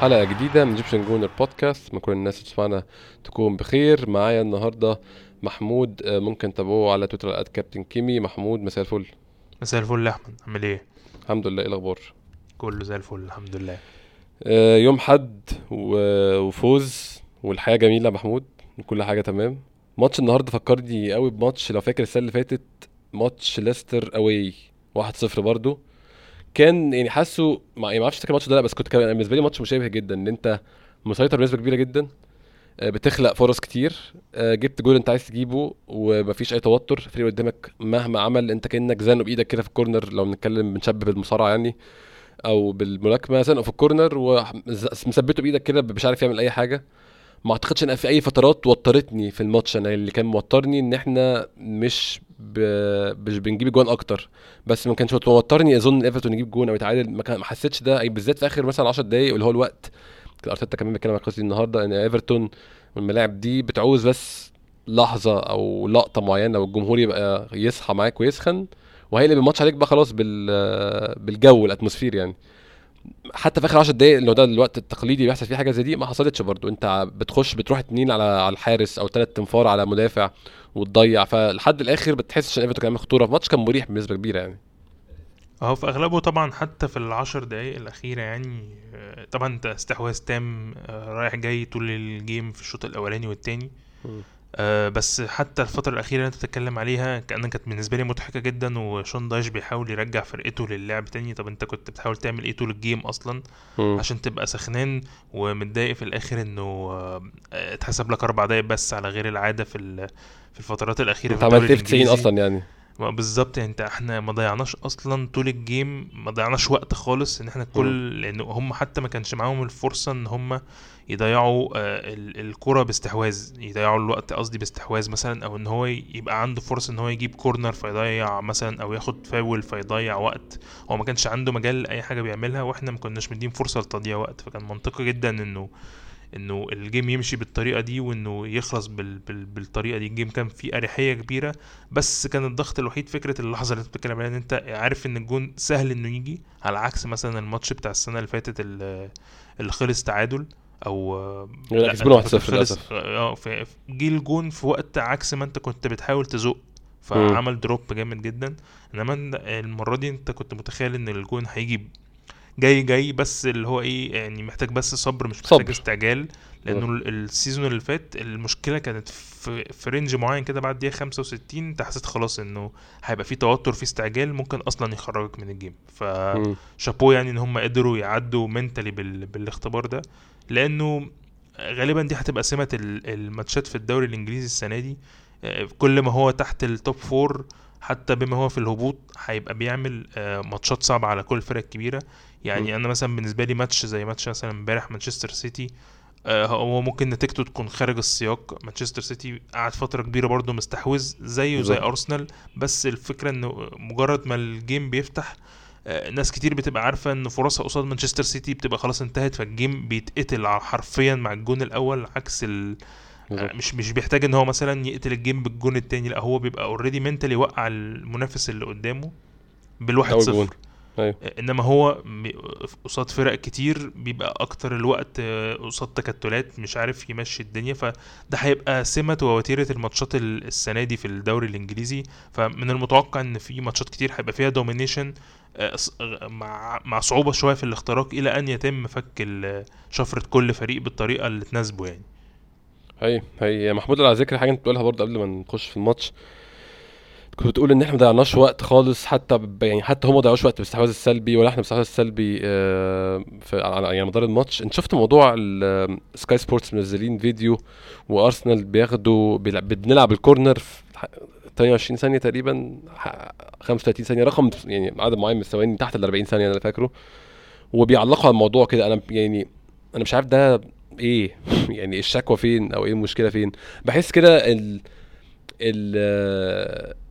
حلقة جديدة من جيبس اند جونر بودكاست. ما كل الناس اللي تسمعنا تكون بخير. معايا النهاردة محمود، ممكن تابعوه على تويتر @ كابتن كيمي. محمود مساء الفل. مساء الفل يا أحمد، عامل ايه؟ الحمد لله. ايه الأخبار؟ كله زي الفل الحمد لله. يوم حد وفوز والحياة جميلة محمود، كل حاجة تمام. ماتش النهاردة فكرني قوي بماتش، لو فاكر السنة اللي فاتت ماتش ليستر أواي 1-0 برضو، كان يعني حاسه ما عرفش تكلم ماتش ده، بس كنت كان بالنسبه لي ماتش مشابه جدا، ان انت مسيطر بنسبه كبيره جدا، بتخلق فرص كتير، جبت جول انت عايز تجيبه ومفيش اي توتر، فريق قدامك مهما عمل انت كانك زانق بايدك كده في الكورنر، لو بنتكلم بنشبه بالمصارعه يعني او بالملاكمه، زانق في الكورنر ومثبته بايدك كده مش عارف يعمل اي حاجه. ما اعتقدش ان في اي فترات وترتني في الماتش، انا اللي كان موترني ان احنا مش بنجيب جوان اكتر، بس ما كانش موترني اظن ايفرتون يجيب جون او يتعادل، ما حسيتش ده، اي بالذات في اخر مثلا 10 دقايق اللي هو الوقت. ارتيتا كمان بيتكلم عن قصه النهارده ان ايفرتون والملاعب دي بتعوز بس لحظه او لقطه معينه والجمهور يبقى يصحى معاك ويسخن، وهيقلب الماتش عليك بقى خلاص بالجو الاتموسفير يعني. حتى في اخر 10 دقايق اللي هو ده الوقت التقليدي بيحصل فيه حاجه زي دي ما حصلتش برضو، انت بتخش بتروح 2 على الحارس او 3 تنفار على مدافع وتضيع، فلحد الاخر بتحسش ان ايفرتون عامل خطوره. في ماتش كان مريح بنسبه كبيره يعني، اهو في اغلبه طبعا، حتى في العشر دقايق الاخيره يعني طبعا انت استحواذ تام رايح جاي طول الجيم في الشوط الاولاني والثاني، بس حتى الفتره الاخيره اللي انت بتتكلم عليها كانت بالنسبه لي مضحكه جدا، وشون داييش بيحاول يرجع فرقته للعب تاني. طب انت كنت بتحاول تعمل ايه طول الجيم اصلا عشان تبقى سخنان ومتضايق في الاخر انه اتحسب لك 4 دقايق بس على غير العاده في الفترات الاخيره في الدوري الانجليزي اصلا يعني؟ بالظبط يعني، انت احنا ما ضيعناش اصلا طول الجيم، ما ضيعناش وقت خالص ان احنا كل، لان هم حتى ما كانش معاهم الفرصه ان هم يضيعوا الكره باستحواذ، يضيعوا الوقت قصدي باستحواذ مثلا، او ان هو يبقى عنده فرصه ان هو يجيب كورنر فيضيع مثلا، او ياخد فاول فيضيع وقت. هو ما كانش عنده مجال اي حاجه بيعملها، واحنا ما كناش مدين فرصه لتضييع وقت، فكان منطقي جدا انه الجيم يمشي بالطريقه دي وانه يخلص بالطريقه دي. الجيم كان فيه اريحيه كبيره، بس كان الضغط الوحيد فكره اللحظه اللي انت بتتكلم عليها، ان انت عارف ان الجون سهل انه يجي، على عكس مثلا الماتش بتاع السنه اللي فاتت اللي خلص تعادل او كسبنا 1-0 للاسف، جه الجون في وقت عكس ما انت كنت بتحاول تزق، فعمل دروب جامد جدا. انما المره دي انت كنت متخيل ان الجون هيجي جاي، بس اللي هو ايه يعني، محتاج بس صبر، مش محتاج استعجال، لانه السيزون اللي فات المشكله كانت في رينج معين كده بعد دقيقه 65 انت حسيت خلاص انه هيبقى في توتر، في استعجال ممكن اصلا يخرجك من الجيم. فشابو يعني ان هم قدروا يعدوا منتلي بالاختبار ده، لانه غالبا دي هتبقى سمه الماتشات في الدوري الانجليزي السنه دي، كل ما هو تحت التوب 4 حتى بما هو في الهبوط هيبقى بيعمل ماتشات صعبه على كل الفرق الكبيره يعني. انا مثلا بالنسبه لي ماتش زي ماتش مثلا امبارح مانشستر سيتي، هو ممكن نتيجته تكون خارج السياق. مانشستر سيتي قعد فتره كبيره برضو مستحوذ زي ارسنال، بس الفكره انه مجرد ما الجيم بيفتح ناس كتير بتبقى عارفه ان فرصها قصاد مانشستر سيتي بتبقى خلاص انتهت، فالجيم بيتقتل حرفيا مع الجون الاول، عكس مش بيحتاج ان هو مثلا يقتل الجيم بالجون التاني، لا هو بيبقى اوريدي منتلي وقع المنافس اللي قدامه بال1-0. أيوه. انما هو قصاد فرق كتير بيبقى اكتر الوقت قصاد تكتلات، مش عارف يمشي الدنيا، فده هيبقى سمة ووتيرة الماتشات السنه دي في الدوري الانجليزي. فمن المتوقع ان في ماتشات كتير هيبقى فيها دومينيشن مع صعوبه شويه في الاختراق، الى ان يتم فك شفره كل فريق بالطريقه اللي تناسبه يعني. هي يا محمود، على ذكر حاجه انت بتقولها برضه قبل ما نخش في الماتش، كنت بتقول ان احنا ما ضيعناش وقت خالص، حتى يعني حتى هم ما ضيعوش وقت بالاستحواذ السلبي ولا احنا بالاستحواذ السلبي على يعني مدار الماتش. انت شفت موضوع سكاي سبورتس منزلين فيديو وارسنال بنلعب الكورنر في 28 ثانيه تقريبا، 35 ثانيه، رقم يعني عدد معين من الثواني تحت ال 40 ثانيه انا فاكره، وبيعلقوا على الموضوع كده. انا مش عارف ده ايه يعني، الشكوى فين او ايه المشكله فين؟ بحس كده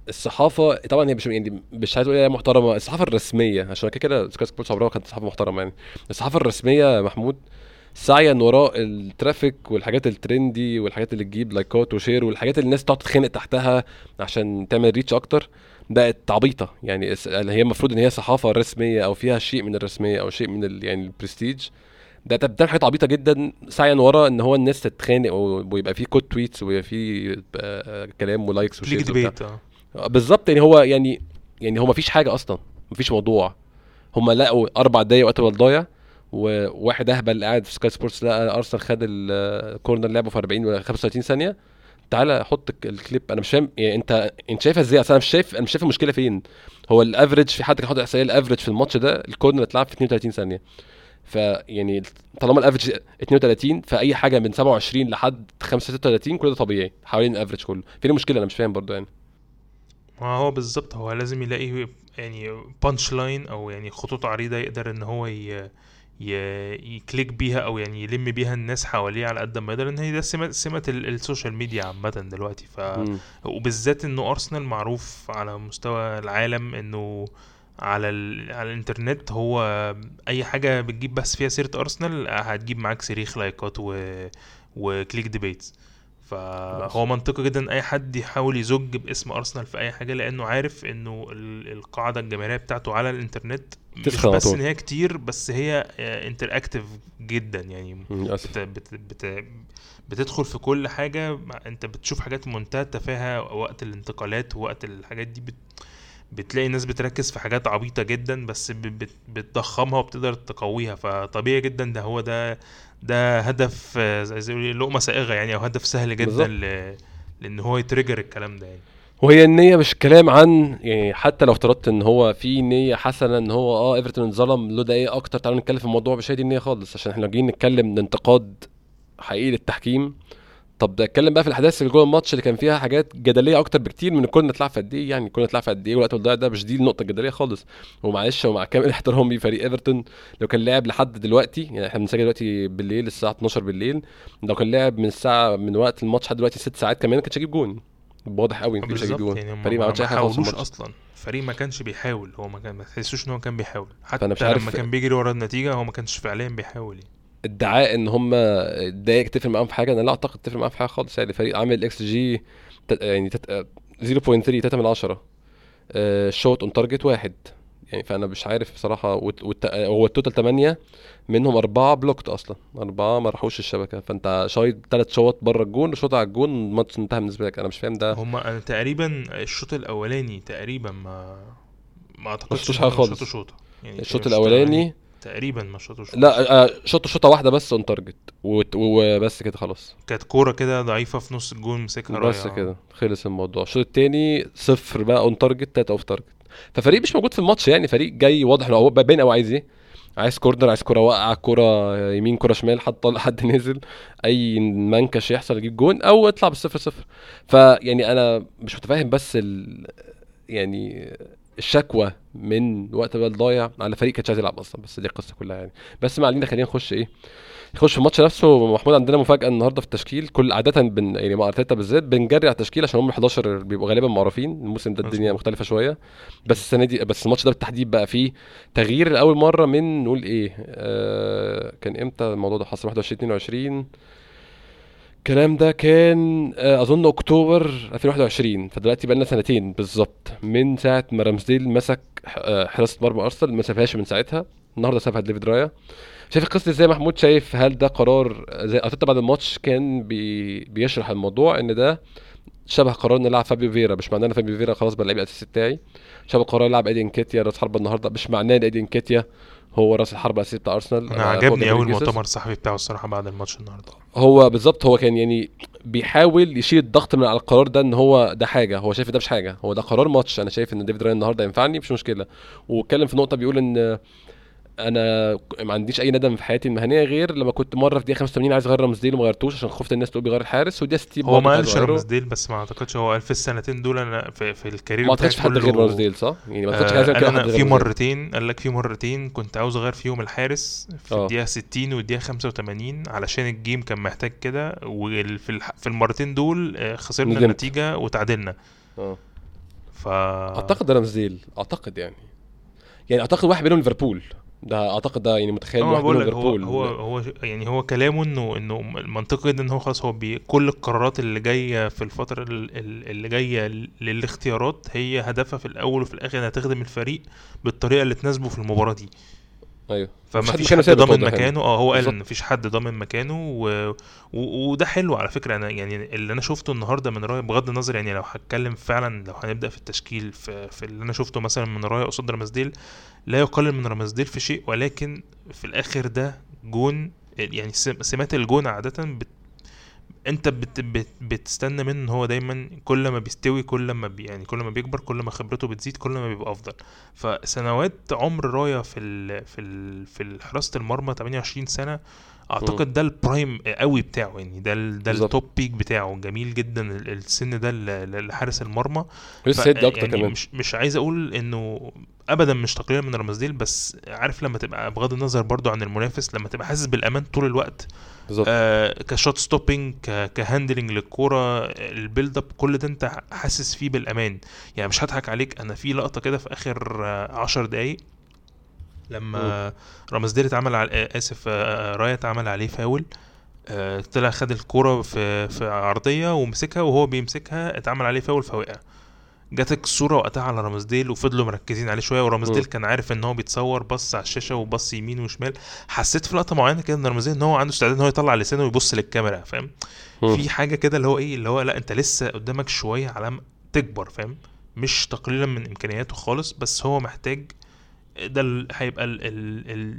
الصحافه طبعا هي مش عايز اقول هي محترمه، الصحافه الرسميه، عشان كده سكاي سبورتس عمرها كانت صحافه محترمه يعني. الصحافه الرسميه محمود سعيا وراء الترافيك والحاجات الترندي والحاجات اللي تجيب لايكات وشير والحاجات اللي الناس تقعد تتخانق تحتها عشان تعمل ريتش اكتر، بقت عبيطه. يعني هي المفروض ان هي صحافه رسميه او فيها شيء من الرسميه او شيء من يعني البرستيج ده. تبدا حاجه عبيطه جدا سعيا ورا ان هو الناس تتخانق ويبقى فيه كود تويتس ويبقى فيه كلام ولايكس وشيء بالظبط. يعني هو يعني هو مفيش حاجه اصلا, مفيش موضوع. هم لقوا 4 دقايق وقت ضايع, وواحد اهبل قاعد في سكاي سبورتس لقى ارسنال خد الكورنر لعبه في 40 ولا 35 ثانيه, تعالى حط الكليب. انا مش فاهم يعني انت شايفها ازاي؟ انا مش شايف المشكله فين. هو الافريج في حد كان حاطط احصائيه الافريج في الماتش ده الكورنر اتلعب في 32 ثانيه, فيعني طالما الافريج 32 فاي حاجه من 27 لحد 35 كل ده طبيعي حوالين الافريج كله. فين المشكله؟ انا مش فاهم برضه. يعني ما هو بالظبط هو لازم يلاقي يعني بانش لاين او يعني خطوط عريضه يقدر ان هو يكليك بيها او يعني يلم بيها الناس حواليه على قد ما يقدر, ان هي ده سمه السوشيال ميديا عامه دلوقتي. وبالذات انه ارسنال معروف على مستوى العالم انه على الانترنت هو اي حاجه بتجيب بس فيها سيره ارسنال هتجيب معاك صريخ لايكات وكليك ديبيتس. فهو منطقي جدا اي حد يحاول يزج باسم ارسنال في اي حاجه, لانه عارف انه القاعده الجماهيريه بتاعته على الانترنت مش بس ان هي كتير, بس هي انتراكتيف جدا. يعني بتدخل في كل حاجه, انت بتشوف حاجات منتهى التفاهه وقت الانتقالات ووقت الحاجات دي. بتلاقي ناس بتركز في حاجات عبيطه جدا بس بتضخمها وبتقدر تقويها. فطبيعي جدا ده هو ده هدف زي لقمه سائغه يعني, او هدف سهل جدا لان هو يتريجر الكلام ده. يعني وهي النيه مش كلام عن يعني, حتى لو افترضت ان هو في نيه حسنه ان هو ايفرتون اتظلم له دقيقه اكتر, تعالوا نتكلم في الموضوع بشيء دي النيه خالص, عشان احنا جايين نتكلم انتقاد حقيقي للتحكيم. طب ده اتكلم بقى في الاحداث اللي جوه الماتش اللي كان فيها حاجات جدليه اكتر بكتير من كنا نتلعب في قد ايه. يعني كنا نتلعب في قد ايه وقت الضياع ده؟ مش دي النقطه الجدليه خالص. ومعلش ومع كامل احترامي فريق ايفرتون لو كان لاعب لحد دلوقتي, يعني احنا بنسجل دلوقتي بالليل الساعه 12 بالليل, لو كان لاعب من الساعه من وقت الماتش لحد دلوقتي 6 ساعات كمان كانش هيجيب جون. واضح قوي مفيش هيجيب جون. فريق ما عملش حاجه اصلا, فريق ما كانش بيحاول. هو ما كان ما تحسوش ان هو كان بيحاول, حتى لما كان بيجري ورا النتيجه هو ما كانش فعليا بيحاول. ادعاء ان هم الدقايق تفرق معاهم في حاجه, انا لا اعتقد تفرق معاهم في حاجه خالص. يعني فريق عامل اكس جي يعني 0.3 3/10, الشوت اون تارجت 1, يعني فانا مش عارف بصراحه. هو التوتال 8 منهم 4 بلوكت اصلا, 4 ما راحوش الشبكه. فانت شايط 3 شوط بره الجون وشوط على الجون, الماتش انتهى بالنسبه لك. انا مش فاهم ده. هم تقريبا الشوط الاولاني تقريبا ما اعتقدش حاجه خالص. يعني الشوط الاولاني تقريبا ما شطوش, لا شطه واحده بس اون تارجت وبس كده خلاص. كانت كوره كده ضعيفه في نص الجون مسكها رايا بس كده خلص الموضوع. الشوط الثاني 0 بقى اون تارجت 3 اوف تارجت. ففريق مش موجود في الماتش. يعني فريق جاي واضح هو باين او عايز ايه, عايز كورنر, عايز كوره واقعه, كوره يمين, كوره شمال, حد طالع حد نازل, اي منكش يحصل يجيب جون او يطلع بال0-0. فيعني انا مش متفاهم بس يعني الشكوى من وقت بقى ضايع على فريق كانش عايز يلعب اصلا. بس دي القصه كلها يعني. بس ما علينا, خلينا نخش نخش في الماتش نفسه. محمود عندنا مفاجاه النهارده في التشكيل. كل عاده يعني مع ارتيتا بالذات بنجري على التشكيل عشان هم 11 بيبقوا غالبا معروفين. الموسم ده الدنيا مختلفه شويه, بس السنه دي بس الماتش ده بالتحديد بقى فيه تغيير لاول مره من نقول ايه كان امتى الموضوع ده حصل؟ 21-22 الكلام ده كان اظن اكتوبر 2021. فدلوقتي بقى لنا 2 سنين بالظبط من ساعه ما رامسديل مسك حراسه مرمى ارسنال, ما سابهاش من ساعتها. النهارده سابها ديفيد رايا. شايف القصه ازاي محمود؟ شايف هل ده قرار زي اتت بعد الماتش كان بيشرح الموضوع ان ده شبه قرار نلعب فابيو فييرا؟ مش معناه ان فابيو فييرا خلاص بقى اللعيب الاساسي بتاعي. شبه قرار نلعب ايدي نكيتيا راس حربه النهارده, مش معناه ان ايدي نكيتيا هو راس الحربة الأساسي بتاع أرسنال. أنا عجبني أول مؤتمر صحفي بتاعه الصراحة بعد الماتش النهاردة. هو بالضبط هو كان يعني بيحاول يشيل الضغط من على القرار ده, إن هو ده حاجة هو شايف ده مش حاجة, هو ده قرار ماتش. أنا شايف إن ديفيد رايا النهاردة ينفعني مش مشكلة. واتكلم في نقطة بيقول إن أنا ما عنديش أي ندم في حياتي المهنية غير لما كنت مرة في دقيقة 85 عايز أغير رامسديل وما غيرتوش عشان خفت الناس تقول بيغير الحارس, ودي ستيب. هو ما قالش رامسديل, بس ما أعتقدش هو قال في السنتين دول أنا في الكارير ما أعتقدش حد غير رامسديل صح؟ يعني ما أعتقدش حد غير رامسديل. في مرتين قال لك في مرتين كنت عاوز أغير فيهم الحارس في الدقيقة 60 والدقيقة 85 علشان الجيم كان محتاج كده, وفي المرتين دول خسرنا النتيجة وتعادلنا. أعتقد رامسديل أعتقد يعني أعتقد واحد بينهم ليفربول ده اعتقد ده يعني متخيل واحد من ليفربول هو يعني هو كلامه انه المنطقي ده ان هو خلاص هو كل القرارات اللي جايه في الفتره اللي جايه للاختيارات هي هدفها في الاول وفي الاخر انها تخدم الفريق بالطريقه اللي تناسبه في المباراه دي. ايوه فما فيش حد ضامن مكانه. هو قال ان مفيش حد ضامن مكانه وده حلو على فكره. انا يعني اللي انا شفته النهارده من رايا بغض النظر يعني لو هتكلم فعلا لو هنبدا في التشكيل في اللي انا شفته مثلا من رايا قصاد رامسديل لا يقلل من رامسديل في شيء، ولكن في الاخر ده جون يعني سمات الجون عاده انت بتستنى منه ان هو دايما كل ما بيستوي كل ما يعني كل ما بيكبر كل ما خبرته بتزيد كل ما بيبقى افضل. فسنوات عمر رايا في حراسه المرمى 28 سنه اعتقد ده البرايم قوي بتاعه، يعني ده التوب بيك بتاعه. جميل جدا السن ده لحارس المرمى يعني مش عايز اقول انه ابدا مش تقليلا من رامسديل، بس عارف لما تبقى بغض النظر برضو عن المنافس لما تبقى حاسس بالامان طول الوقت كشوت ستوبينج كهاندلنج للكوره البيلد اب كل ده انت حاسس فيه بالامان. يعني مش هضحك عليك، انا في لقطه كده في اخر 10 دقايق لما رامسديل اتعمل على رايا اتعمل عليه فاول، طلع خد الكوره في عرضيه ومسكها وهو بيمسكها اتعمل عليه فاول فوقع. جاتك صوره وقتها على رامسديل وفضلوا مركزين عليه شويه ورامسديل كان عارف ان هو بيتصور، بص على الشاشه وبص يمين وشمال. حسيت في لقطه معينه كده ان رامسديل ان هو عنده استعداد ان هو يطلع لسانه ويبص للكاميرا، فاهم؟ في حاجه كده اللي هو ايه اللي هو لا انت لسه قدامك شويه على تكبر، فاهم؟ مش تقليلا من امكانياته خالص، بس هو محتاج ده هيبقى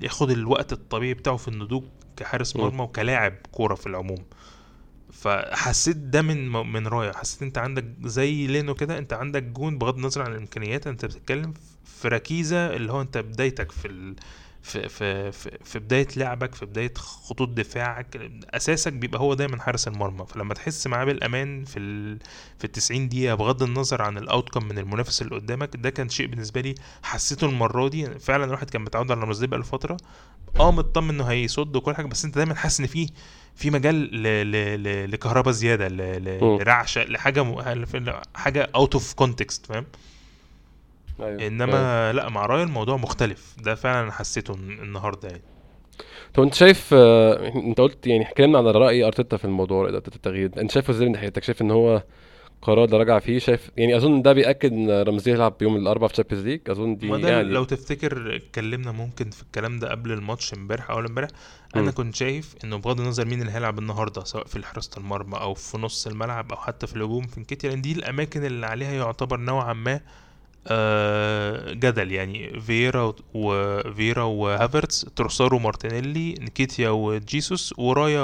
ياخد الوقت الطبيعي بتاعه في النضوج كحارس مرمى وكلاعب كوره في العموم. فحسيت ده من رايا. حسيت انت عندك زي لينو كده، انت عندك جون بغض النظر عن الامكانيات، انت بتتكلم في ركيزه اللي هو انت بدايتك في بدايه لعبك في بدايه خطوط دفاعك اساسك بيبقى هو دايما حارس المرمى. فلما تحس معاه بالامان في 90 دقيقه بغض النظر عن الاوتكم من المنافس اللي قدامك، ده كان شيء بالنسبه لي حسيته المره دي فعلا. الواحد كان متعود على رامسديل بقى لفتره مطمن انه هيصد وكل حاجه، بس انت دايما حاسس ان فيه في مجال لكهرباء زياده لرعشه لحاجه حاجه اوت اوف كونتكست، فاهم؟ أيوة. انما لا مع رايا الموضوع مختلف، ده فعلا حسيته النهارده يعني. طب انت شايف انت قلت يعني حكينا عن راي ارتيتا في الموضوع ده التغيير، انت شايفه ازاي من ناحيتك؟ شايف ان هو قرار ده راجع فيه؟ شايف يعني اظن ده بياكد ان رامسديل هيلعب يوم الاربعاء في تشامبيونز ليج، اظن دي يعني لو تفتكر اتكلمنا ممكن في الكلام ده قبل الماتش امبارح او امبارح. انا كنت شايف انه بغض النظر مين اللي هيلعب النهارده سواء في حراسه المرمى او في نص الملعب او حتى في الهجوم في نكيتيا، لان دي الاماكن اللي عليها يعتبر نوعا ما جدل. يعني فييرا وهافرتز، تروسار ومارتينيلي، نكيتيا وجيسوس، ورايا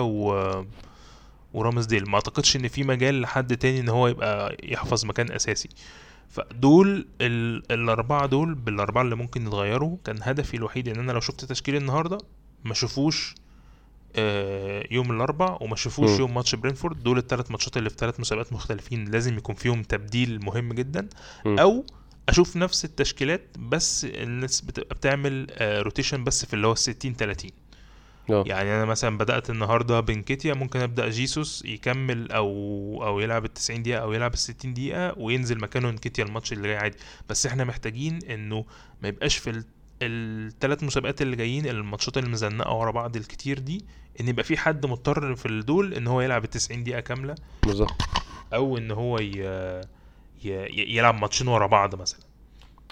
ورامسديل. ما اعتقدش ان في مجال لحد تاني ان هو يبقى يحفظ مكان اساسي. فدول الاربعه دول بالاربعه اللي ممكن يتغيروا. كان هدفي الوحيد ان انا لو شفت تشكيل النهارده ما شوفوش يوم الاربعاء وما شوفوش يوم ماتش برينفورد. دول الثلاث ماتشات اللي في ثلاث مسابقات مختلفين لازم يكون فيهم تبديل مهم جدا، او اشوف نفس التشكيلات بس الناس بتبقى بتعمل روتيشن بس في اللي هو 60-30. يعني انا مثلا بدات النهارده بنكيتيا، ممكن ابدا جيسوس يكمل او يلعب 90 دقيقه او يلعب 60 دقيقه وينزل مكانه نكيتيا الماتش اللي جاي عادي. بس احنا محتاجين انه ما يبقاش في الثلاث مسابقات اللي جايين الماتشات اللي مزنقه ورا بعض الكتير دي ان يبقى في حد مضطر في الدول ان هو يلعب 90 دقيقه كامله بالظبط، او ان هو يلعب ماتشين ورا بعض مثلا.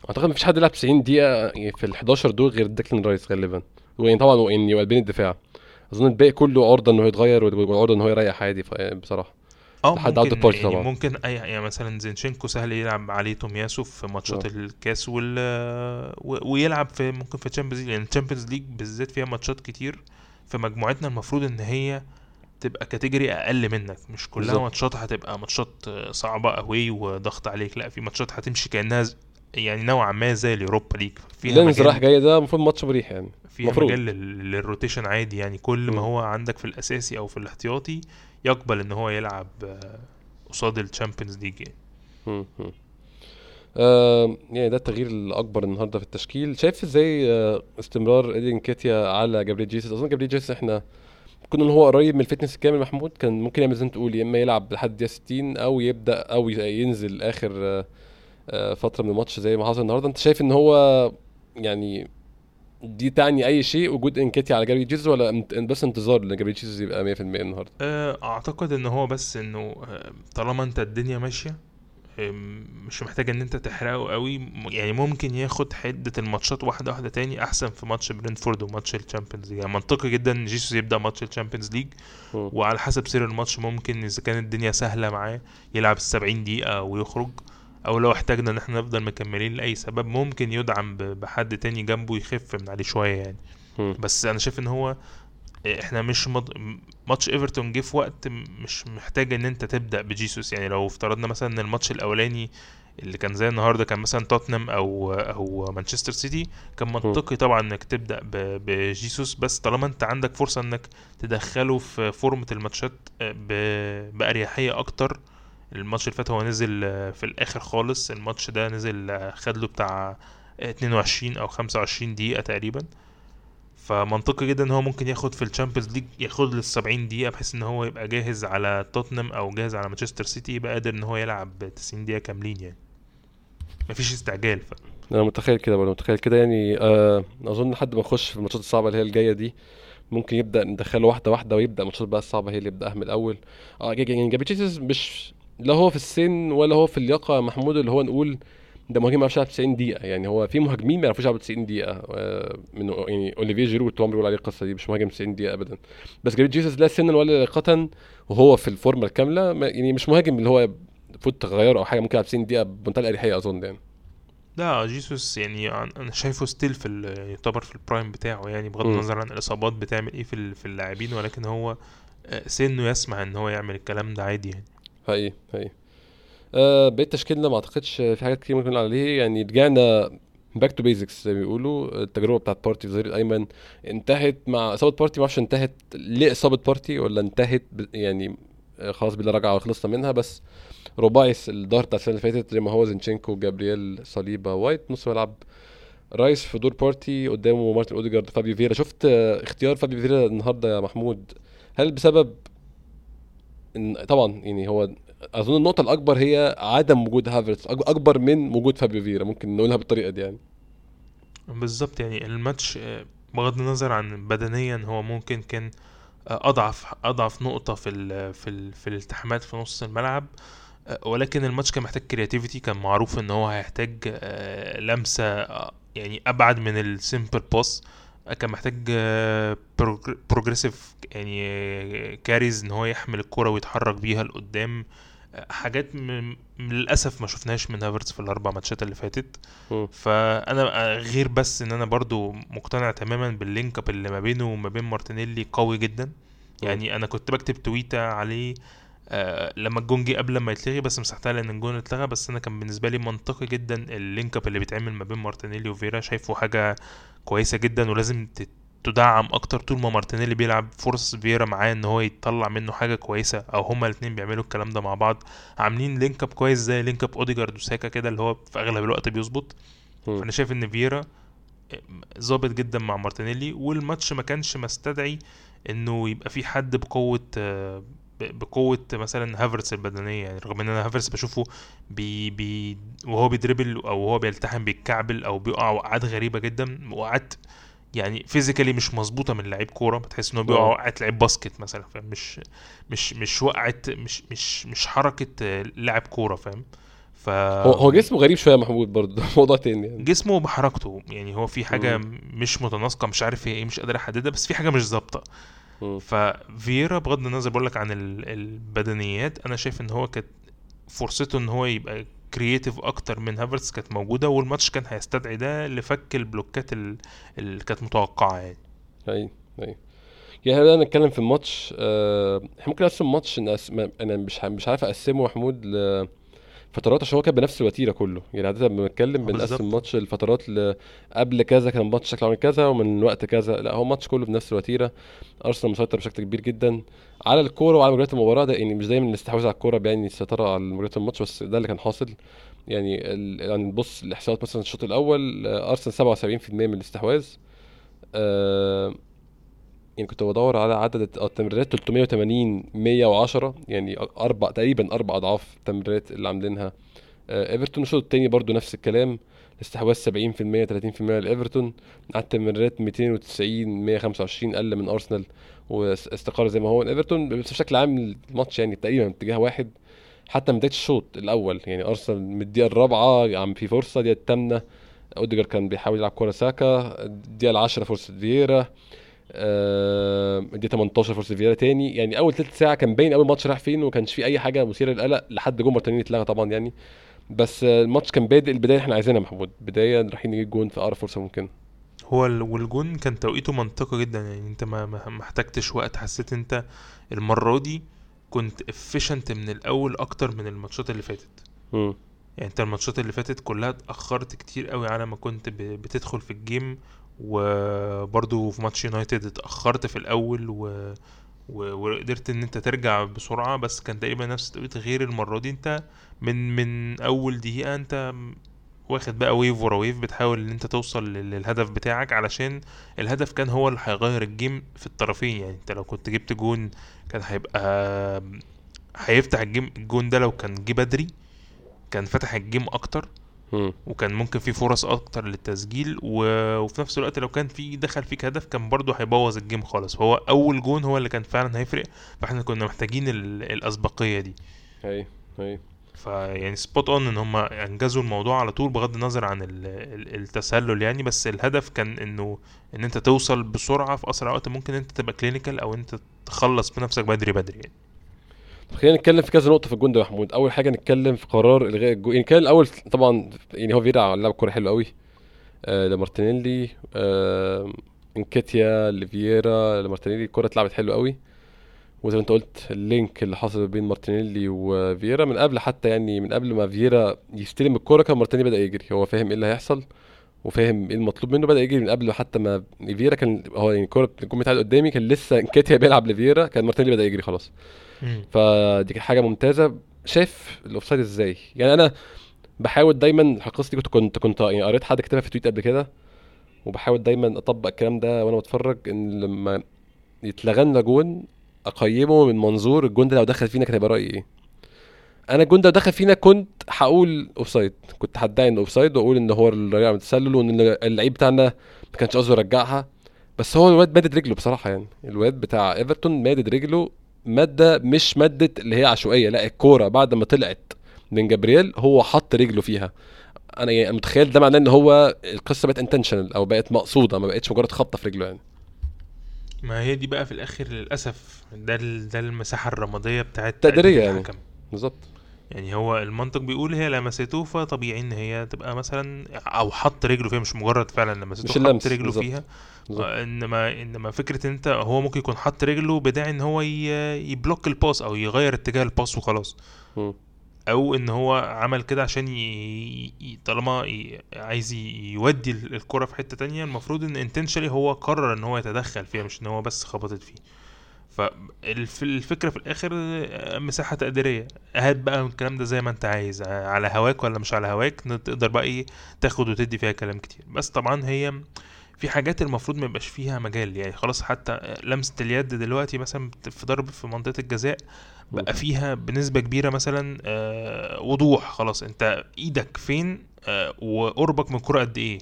اعتقد مفيش حد لعب 90 دقيقه في ال11 دول غير ديكلان رايس غالبا، وين طبعا وان يبقى بين الدفاع. اظن الباقي كله عرضه انه يتغير وعرضه انه يريح عادي بصراحه لحد عوده بوتش طبعا. ممكن يعني مثلا زينشينكو سهل يلعب عليه توميّاسو في ماتشات الكاس ويلعب في ممكن في تشامبيونز ليج، لان التشامبيونز ليج بالذات فيها ماتشات كتير. فمجموعتنا المفروض ان هي تبقى كاتيجوري اقل منك، مش كلها ماتشات هتبقى ماتشات صعبه قوي وضغط عليك، لا في ماتشات هتمشي كانها يعني نوعا ما زي اليوروبا ليج فيها رايح جاي. ده المفروض ماتش مريح يعني في مجال للروتيشن عادي، يعني كل ما هو عندك في الاساسي او في الاحتياطي يقبل ان هو يلعب قصاد الشامبيونز ليج. يعني ده التغيير الاكبر النهارده في التشكيل. شايف ازاي استمرار إيدي نكيتيا على جابرييل جيسوس؟ اظن جابرييل جيسوس احنا كنا ان هو قريب من الفتنس الكامل. محمود كان ممكن يعمل زي ما تقول، يا اما يلعب لحد 60 او يبدا او ينزل اخر فتره من الماتش زي ما حصل النهارده. انت شايف ان هو يعني دي تعني اي شيء وجود نكيتيا على جابرييل جيسوس ولا بس انتظار ان جابرييل جيسوس يبقى 100% النهارده؟ اعتقد ان هو بس انه طالما انت الدنيا ماشيه مش محتاج ان انت تحرقه قوي, يعني ممكن ياخد حده الماتشات واحده واحده تاني, احسن في ماتش برينفورد وماتش الشامبيونز ليج. يعني منطقي جدا جيسوس يبدا ماتش الشامبيونز ليج, وعلى حسب سير الماتش ممكن اذا كانت الدنيا سهله معاه يلعب 70 دقيقه ويخرج, او لو احتاجنا ان احنا نفضل مكملين لاي سبب ممكن يدعم بحد تاني جنبه يخف من عليه شويه يعني. بس انا شايف ان هو احنا مش ماتش ايفرتون جه في وقت مش محتاج ان انت تبدا بجيسوس. يعني لو افترضنا مثلا ان الماتش الاولاني اللي كان زي النهارده كان مثلا توتنهام او مانشستر سيتي, كان منطقي طبعا انك تبدا بجيسوس, بس طالما انت عندك فرصه انك تدخله في فورمه الماتشات باريحيه اكتر. الماتش اللي فات هو نزل في الاخر خالص, الماتش ده نزل خد له بتاع 22 او 25 دقيقه تقريبا, فمنطقي جدا ان هو ممكن ياخد في الشامبيونز ليج ياخد له 70 دقيقه بحيث ان هو يبقى جاهز على توتنهام او جاهز على مانشستر سيتي, يبقى قادر ان هو يلعب 90 دقيقه كاملين. يعني مفيش استعجال. انا متخيل كده برضه, متخيل كده يعني. اظن لحد ما نخش في الماتشات الصعبه اللي هي الجايه دي ممكن يبدا ندخله واحده واحده ويبدا ماتشات بقى الصعبه هي اللي يبداها من الاول. جابيتشيس مش لا هو في السن ولا هو في اللياقه محمود اللي هو نقول ده مهاجم ما يعرفش يلعب 90 دقيقه. يعني هو في مهاجمين ما يعرفوش يلعبوا 90 دقيقه, من يعني اوليفيه جيرو طول عمره بيقول عليه القصه دي, مش مهاجم 90 دقيقه ابدا. بس جابرييل جيسوس لا سنا ولا لياقه وهو في الفورمه الكامله, يعني مش مهاجم اللي هو فوت تغير او حاجه ممكن يلعب 90 دقيقه بمنتهى الاريحيه اظن. يعني لا جيسوس يعني انا شايفه ستيل في يعتبر في البرايم بتاعه, يعني بغض النظر عن الاصابات بتعمل ايه في اللاعبين, ولكن هو سنه يسمح ان هو يعمل الكلام ده عادي يعني. هاي بقيت تشكيلنا ما اعتقدش في حاجات كتير ممكن نقول عليه. يعني رجعنا باك تو بيزكس زي ما بيقولوا. التجربه بتاعه بارتي الظهير الايمن انتهت مع اصابه بارتي, ما اعرفش انتهت ليه اصابه بارتي ولا انتهت يعني خلاص بلا رجعه وخلصنا منها. بس رباعي الظهر بتاع السنه اللي فاتت زي ما هو زينشينكو جابرييل صليبه وايت, نص ملعب رايس في دور بارتي, قدامه مارتن اوديجارد فابيو فييرا. شفت اختيار فابيو فييرا النهارده يا محمود؟ هل بسبب طبعا يعني هو اظن النقطه الاكبر هي عدم وجود هافرتز اكبر من وجود فابيو فييرا, ممكن نقولها بالطريقه دي يعني بالظبط. يعني الماتش بغض النظر عن بدنيا هو ممكن كان اضعف نقطه في الالتحامات في نص الملعب, ولكن الماتش كان محتاج كرياتيفيتي. كان معروف ان هو هيحتاج لمسه يعني ابعد من السيمبل باس, كان محتاج بروجريسيف يعني كاريز ان هو يحمل الكرة ويتحرك بيها لقدام. حاجات للاسف ما شفناهاش من هافرتز في الاربع ماتشات اللي فاتت. فانا غير بس ان انا برضو مقتنع تماما باللينك اب اللي ما بينه وما بين مارتينيلي قوي جدا. يعني انا كنت بكتب تويته عليه لما الجون جه قبل ما يتلغي, بس مسحتها لان الجون اتلغى. بس انا كان بالنسبه لي منطقي جدا اللينك اب اللي بيتعمل ما بين مارتينيلي وفييرا, شايفه حاجه كويسه جدا ولازم تدعم اكتر. طول ما مارتينيلي بيلعب فرص فييرا معاه ان هو يطلع منه حاجه كويسه, او هما الاثنين بيعملوا الكلام ده مع بعض, عاملين لينك اب كويس زي لينك اب اوديجارد وساكا كده اللي هو في اغلب الوقت بيظبط. فانا شايف ان فييرا ظابط جدا مع مارتينيلي, والماتش ما كانش مستدعي انه يبقى في حد بقوه مثلا هافرتز البدنيه. يعني رغم ان انا هافرتز بشوفه بي وهو بيدربل او هو بيلتحم بالكعبل او بيقع وقعات غريبه جدا, وقعات يعني فيزيكالي مش مظبوطه من لعيب كوره. بتحس انه بيقع وقعت لعيب باسكت مثلا, مش وقعت مش حركه لاعب كوره, فاهم؟ هو جسمه غريب شويه محمود برضه, موضوع تاني يعني. جسمه بحركته يعني هو في حاجه مش متناسقه, مش عارف هي ايه, مش قادر احددها, بس في حاجه مش ظابطه. ففييرا بغض النظر بقولك عن البدنيات, انا شايف ان هو كانت فرصته ان هو يبقى كرياتيف اكتر من هافرتز كانت موجوده, والماتش كان هيستدعي ده لفك البلوكات اللي كانت متوقعه يعني. يعني بدأنا نتكلم في الماتش. ممكن اقسم الماتش انا مش عارف اقسمه محمود فترات, عشان هو كان بنفس الوتيره كله. يعني عاده لما بنتكلم بنقسم الماتش الفترات قبل كذا كان الماتش شكله عامل كذا ومن وقت كذا, لا هو الماتش كله بنفس الوتيره. ارسنال مسيطر بشكل كبير جدا على الكوره وعلى مجريات المباراه, ده يعني مش دايما الاستحواذ على الكوره يعني السيطره على مجريات الماتش, بس ده اللي كان حاصل. يعني نبص الاحصائيات مثلا الشوط الاول ارسنال 77% من الاستحواذ. يعني كنت بدور على عدد التمريرات 380 110, يعني تقريبا 4 اضعاف التمريرات اللي عاملينها ايفرتون. الشوط الثاني برضو نفس الكلام, استحواذ 70% 30% لإيفرتون، على التمريرات 290 125 اقل من ارسنال، واستقر زي ما هو ايفرتون. بشكل عام الماتش يعني تقريبا اتجاه واحد حتى من بدايه الشوط الاول، يعني ارسنال من الدقيقه الرابعه عم في فرصه، دي الثامنه اوديجارد كان بيحاول يلعب كره ساكا، الدقيقه العاشره فرصه فييرا، دي 18 فرصه فييرا تاني. يعني اول ثلث ساعه كان باين اول ماتش راح فين، وكانش في اي حاجه مثيره للقلق لحد جون مارتينيلي اتلغى طبعا يعني. بس الماتش كان بادئ البدايه احنا عايزينها محمود، بدايه رايحين نجيب جون في اقرب فرصه ممكنه. هو والجون كان توقيته منطقي جدا، يعني انت ما احتجتش وقت، حسيت انت المره دي كنت افيشنت من الاول اكتر من الماتشات اللي فاتت. يعني انت الماتشات اللي فاتت كلها اتاخرت كتير قوي على ما كنت بتدخل في الجيم، وبرضو في ماتش يونايتد اتاخرت في الاول وقدرت ان انت ترجع بسرعه، بس كان تقريبا نفس التوقيت. غير المره دي انت من اول دقيقه انت واخد بقى ويف ورا ويف بتحاول ان انت توصل للهدف بتاعك، علشان الهدف كان هو اللي هيغير الجيم في الطرفين. يعني انت لو كنت جبت جون كان هيبقى هيفتح الجيم، الجون ده لو كان جه بدري كان فتح الجيم اكتر وكان ممكن في فرص اكتر للتسجيل، وفي نفس الوقت لو كان في دخل فيك هدف كان برضو هيبوظ الجيم خالص. هو اول جون هو اللي كان فعلا هيفرق، فاحنا كنا محتاجين الاسبقيه دي. هي فيعني سبوت اون ان هم انجزوا الموضوع على طول بغض النظر عن التسلل يعني، بس الهدف كان انه ان انت توصل بسرعه في اسرع وقت ممكن، انت تبقى كلينيكال او انت تخلص بنفسك بدري يعني. خلينا نتكلم في كذا نقطه في الجون ده محمود. اول حاجه نتكلم في قرار الغاء الجون، يعني كان الاول طبعا يعني هو فييرا لعب كوره حلوه قوي لمارتينيلي، نكيتيا لفييرا لمارتينيلي، الكوره اتلعبت حلوه قوي. وزي ما انت قلت اللينك اللي حصل بين مارتينيلي وفييرا من قبل، حتى يعني من قبل ما فييرا يستلم الكوره كان مارتينيلي بدا يجري، هو فاهم ايه اللي هيحصل وفاهم ايه المطلوب منه، بدا يجري من قبل حتى ما فييرا كان هو يعني الكوره بتكون متعدي قدامي، كان لسه نكيتيا بيلعب لفييرا، كان مارتينيلي بدا يجري خلاص. فدي حاجه ممتازه. شايف الاوفسايد ازاي؟ يعني انا بحاول دايما حقيقتي كنت يعني قريت حد كتبها في تويت قبل كده، وبحاول دايما اطبق الكلام ده وانا بتفرج، ان لما يتلغى جون اقيمه من منظور الجون ده لو دخل فينا كان هيبقى رايي ايه. انا الجون ده دخل فينا كنت هقول اوفسايد، كنت هدعي انه اوفسايد واقول ان هو الراجع متسلل وان اللعيب بتاعنا ما كانش قصده يرجعها، بس هو الواد مادد رجله بصراحه. يعني الواد بتاع ايفرتون مادد رجله ماده مش ماده اللي هي عشوائيه، لا الكوره بعد ما طلعت من جابرييل هو حط رجله فيها. انا يعني متخيل ده معناه ان هو القصه بقت انتشنال او بقت مقصوده، ما بقتش مجرد خبطه في رجله يعني. ما هي دي بقى في الاخر للاسف ده المساحه الرماديه بتاعه التقديريه يعني بالظبط. يعني هو المنطق بيقول هي لمسته، فطبيعي ان هي تبقى مثلا او حط رجله فيها، مش مجرد فعلا لمسته، حط رجله بالزبط. فيها بالزبط. انما فكره انت هو ممكن يكون حط رجله بداعي ان هو يبلوك الباس او يغير اتجاه الباس وخلاص، او ان هو عمل كده عشان طالما عايز يودي الكره في حته تانية، المفروض ان انتشنلي هو قرر ان هو يتدخل فيها، مش ان هو بس خبطت فيه. فالفكرة في الاخر مساحة تقديرية، هات بقى من الكلام ده زي ما انت عايز، على هواك ولا مش على هواك، تقدر بقى ايه تاخد وتدي فيها كلام كتير. بس طبعا هي في حاجات المفروض ما يبقاش فيها مجال، يعني خلاص حتى لمسة اليد دلوقتي مثلا في ضرب في منطقة الجزاء بقى فيها بنسبة كبيرة مثلا وضوح، خلاص انت ايدك فين وقربك من الكرة قد ايه،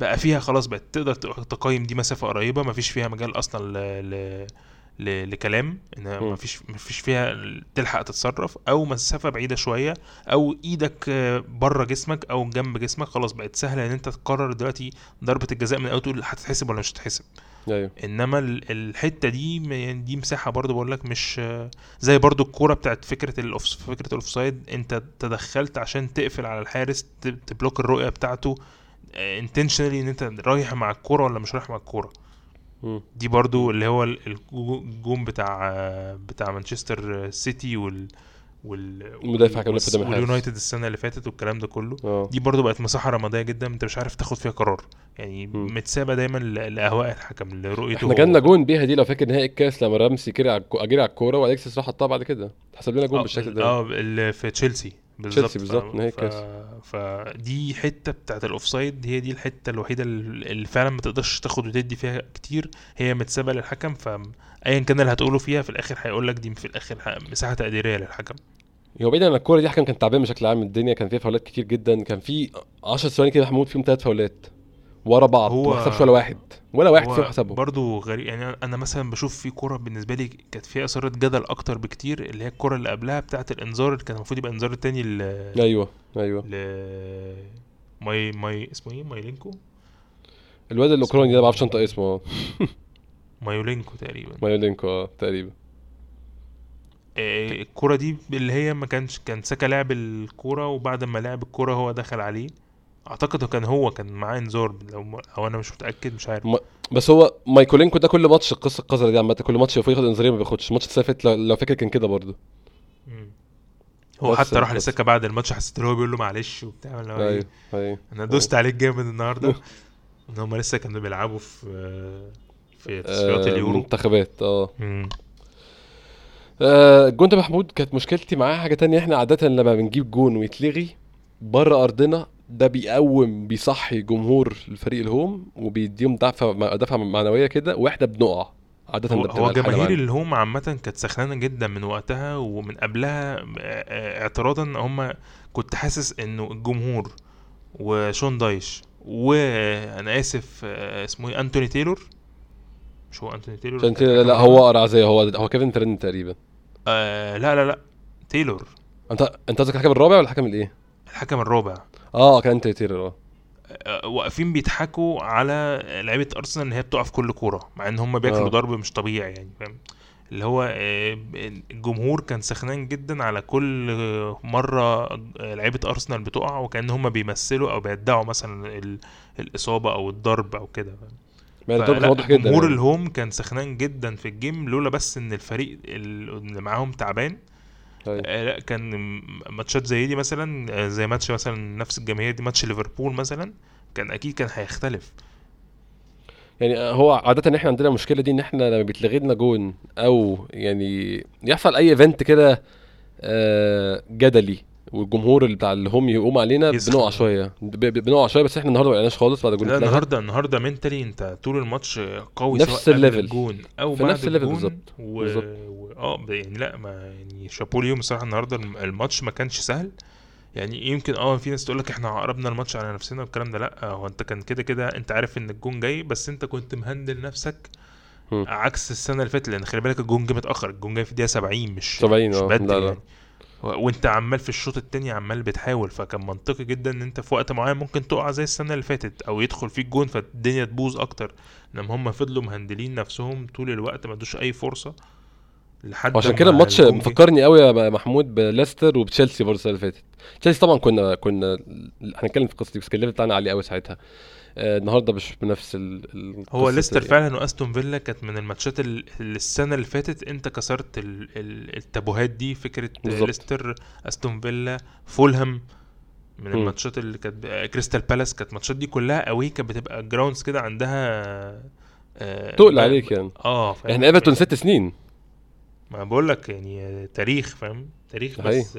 بقى فيها خلاص بقى تقدر تقيم دي مسافة قريبة، ما فيش فيها مجال اصلا لكلام ان مفيش فيها تلحق تتصرف، او مسافه بعيده شويه، او ايدك بره جسمك او جنب جسمك، خلاص بقت سهله ان انت تقرر دلوقتي ضربه الجزاء من الاول تقول هتتحسب ولا مش هتتحسب. انما الحته دي مساحه برضو بقول لك، مش زي برضو الكوره بتاعت فكره الاوفسايد، انت تدخلت عشان تقفل على الحارس، تبلوك الرؤيه بتاعته انتشنالي، ان انت رايح مع الكوره ولا مش رايح مع الكوره. دي برضو اللي هو الجون بتاع مانشستر سيتي والمدافع كان لابد من اليونايتد السنه اللي فاتت والكلام ده كله. دي برضو بقت مساحه رماديه جدا، انت مش عارف تاخد فيها قرار، يعني متسابه دايما لاهواء الحكم لرؤيته. احنا جالنا جون بيها دي لو فاكر نهائي الكاس لما رامسي جري على الكوره واليكسس راح حطها بعد كده، تحسب لنا جون بالشكل ده في تشيلسي بالظبط نهائي الكاس. فدي حته بتاعت الاوفسايد، هي دي الحته الوحيده اللي فعلا ما تقدرش تاخد وتدي فيها كتير، هي متسابه للحكم، فايا كان اللي هتقوله فيها في الاخر هيقول لك دي في الاخر مساحه تقديريه للحكم. هو بعيد عن الكوره دي حكم كان تعبان بشكل عام. الدنيا كان فيها فاولات كتير جدا, كان في 10 ثواني كده محمود فيهم 3 فاولات ورا بعض ما حسبش ولا واحد فيهم حسبه. برضو غريب يعني, انا مثلا بشوف في كوره بالنسبه لي كانت فيها اثاره جدل اكتر بكتير, اللي هي الكوره اللي قبلها بتاعه الانذار كان المفروض يبقى انذار الثاني ل ايوه ماي اسمه ايه, مايلينكو الواد الاوكراني ده ما اعرفش انت اسمه مايولينكو تقريبا. الكرة دي اللي هي ما كان ساكا لعب الكرة, وبعد ما لعب الكرة هو دخل عليه, اعتقد كان معاه انذار او انا مش متاكد مش عارف بس هو ميكولينكو ده كل ماتش القصه القذره دي عامه, كل ماتش ياخد انذارين ما بياخدش. ماتش سافت لو فاكر كان كده برضه, هو حتى راح لساكا بعد الماتش حسيت ان هو بيقول له معلش وبتاع, ايوه انا دوست عليك جامد النهارده ان هم لسه كانوا بيلعبوا في تصفيات اليورو منتخبات. الجون ده محمود كانت مشكلتي معاه حاجه تانية. احنا عاده لما بنجيب جون ويتلغي بره ارضنا ده بيقوم بيصحي جمهور الفريق الهوم وبيديهم دفعه معنويه كده, واحنا بنقع عاده. هو جماهير الهوم عامه كانت سخنانه جدا من وقتها ومن قبلها اعتراضا. هم كنت حاسس انه الجمهور وشون داييش وانا اسف اسمه ايه انتوني تايلور, مش هو انتوني تايلور لا هو قرع زي هو كيفن ترنت تقريبا. لا تايلور. انت قصدك الحكم الرابع ولا الحكم الايه؟ الحكم الرابع كان انتوني تايلور. واقفين بيضحكوا على لعيبه ارسنال ان هي بتقف كل كوره, مع ان هم بياكلوا ضرب مش طبيعي يعني, فاهم اللي هو الجمهور كان سخنان جدا على كل مره لعيبه ارسنال بتقع, وكان هم بيمثلوا او بيدعوا مثلا الاصابه او الضرب او كده. جمهور الهوم كان سخنان جدا في الجيم, لولا بس ان الفريق اللي معاهم تعبان. لا كان ماتشات زي دي مثلا, زي ماتش مثلا نفس الجماهير دي ماتش ليفربول مثلا كان اكيد كان هيختلف يعني. هو عاده ان احنا عندنا المشكله دي, ان احنا لما بيتلغي لنا جون او يعني يحصل اي ايفنت كده جدلي والجمهور اللي بتاع الهوم يقوم علينا بنقع شويه بس احنا النهارده ما لقيناش خالص بعد جون. النهارده منتلي انت طول الماتش قوي, نفس الليفل جون او بعد نفس الليفل بالظبط يعني. لا ما يعني شابو اليوم الصراحه النهارده الماتش ما كانش سهل يعني. يمكن في ناس تقول لك احنا قربنا الماتش على نفسنا والكلام ده, لا هو انت كان كده انت عارف ان الجون جاي, بس انت كنت مهندل نفسك عكس السنه اللي فاتت, لان خلي بالك الجون جه متاخر, الجون جاي في الدقيقه 70 مش بدري, وانت عمال في الشوط التاني عمال بتحاول, فكان منطقي جدا ان انت في وقت معين ممكن تقع زي السنه اللي فاتت او يدخل فيك جون فالدنيا تبوظ اكتر. لما هم فضلوا مهندلين نفسهم طول الوقت ما ادوش اي فرصه لحد, عشان كده الماتش مفكرني قوي يا محمود بليستر وبتشيلسي برضه اللي فاتت. تشيلسي طبعا كنا هنتكلم في القصه دي بس كان الليفل بتاعنا عالي قوي ساعتها. النهارده مش بنفس هو ليستر فعلا واستون فيلا كانت من الماتشات السنه اللي فاتت انت كسرت التابوهات دي, فكره ليستر استون فيلا فولهام من الماتشات اللي كانت كريستال بالاس, كانت الماتشات دي كلها قوي, كانت بتبقى جراوندز كده عندها تقل عليك يعني. احنا ايفرتون 6 سنين ما بقول لك يعني تاريخ, فاهم تاريخ بس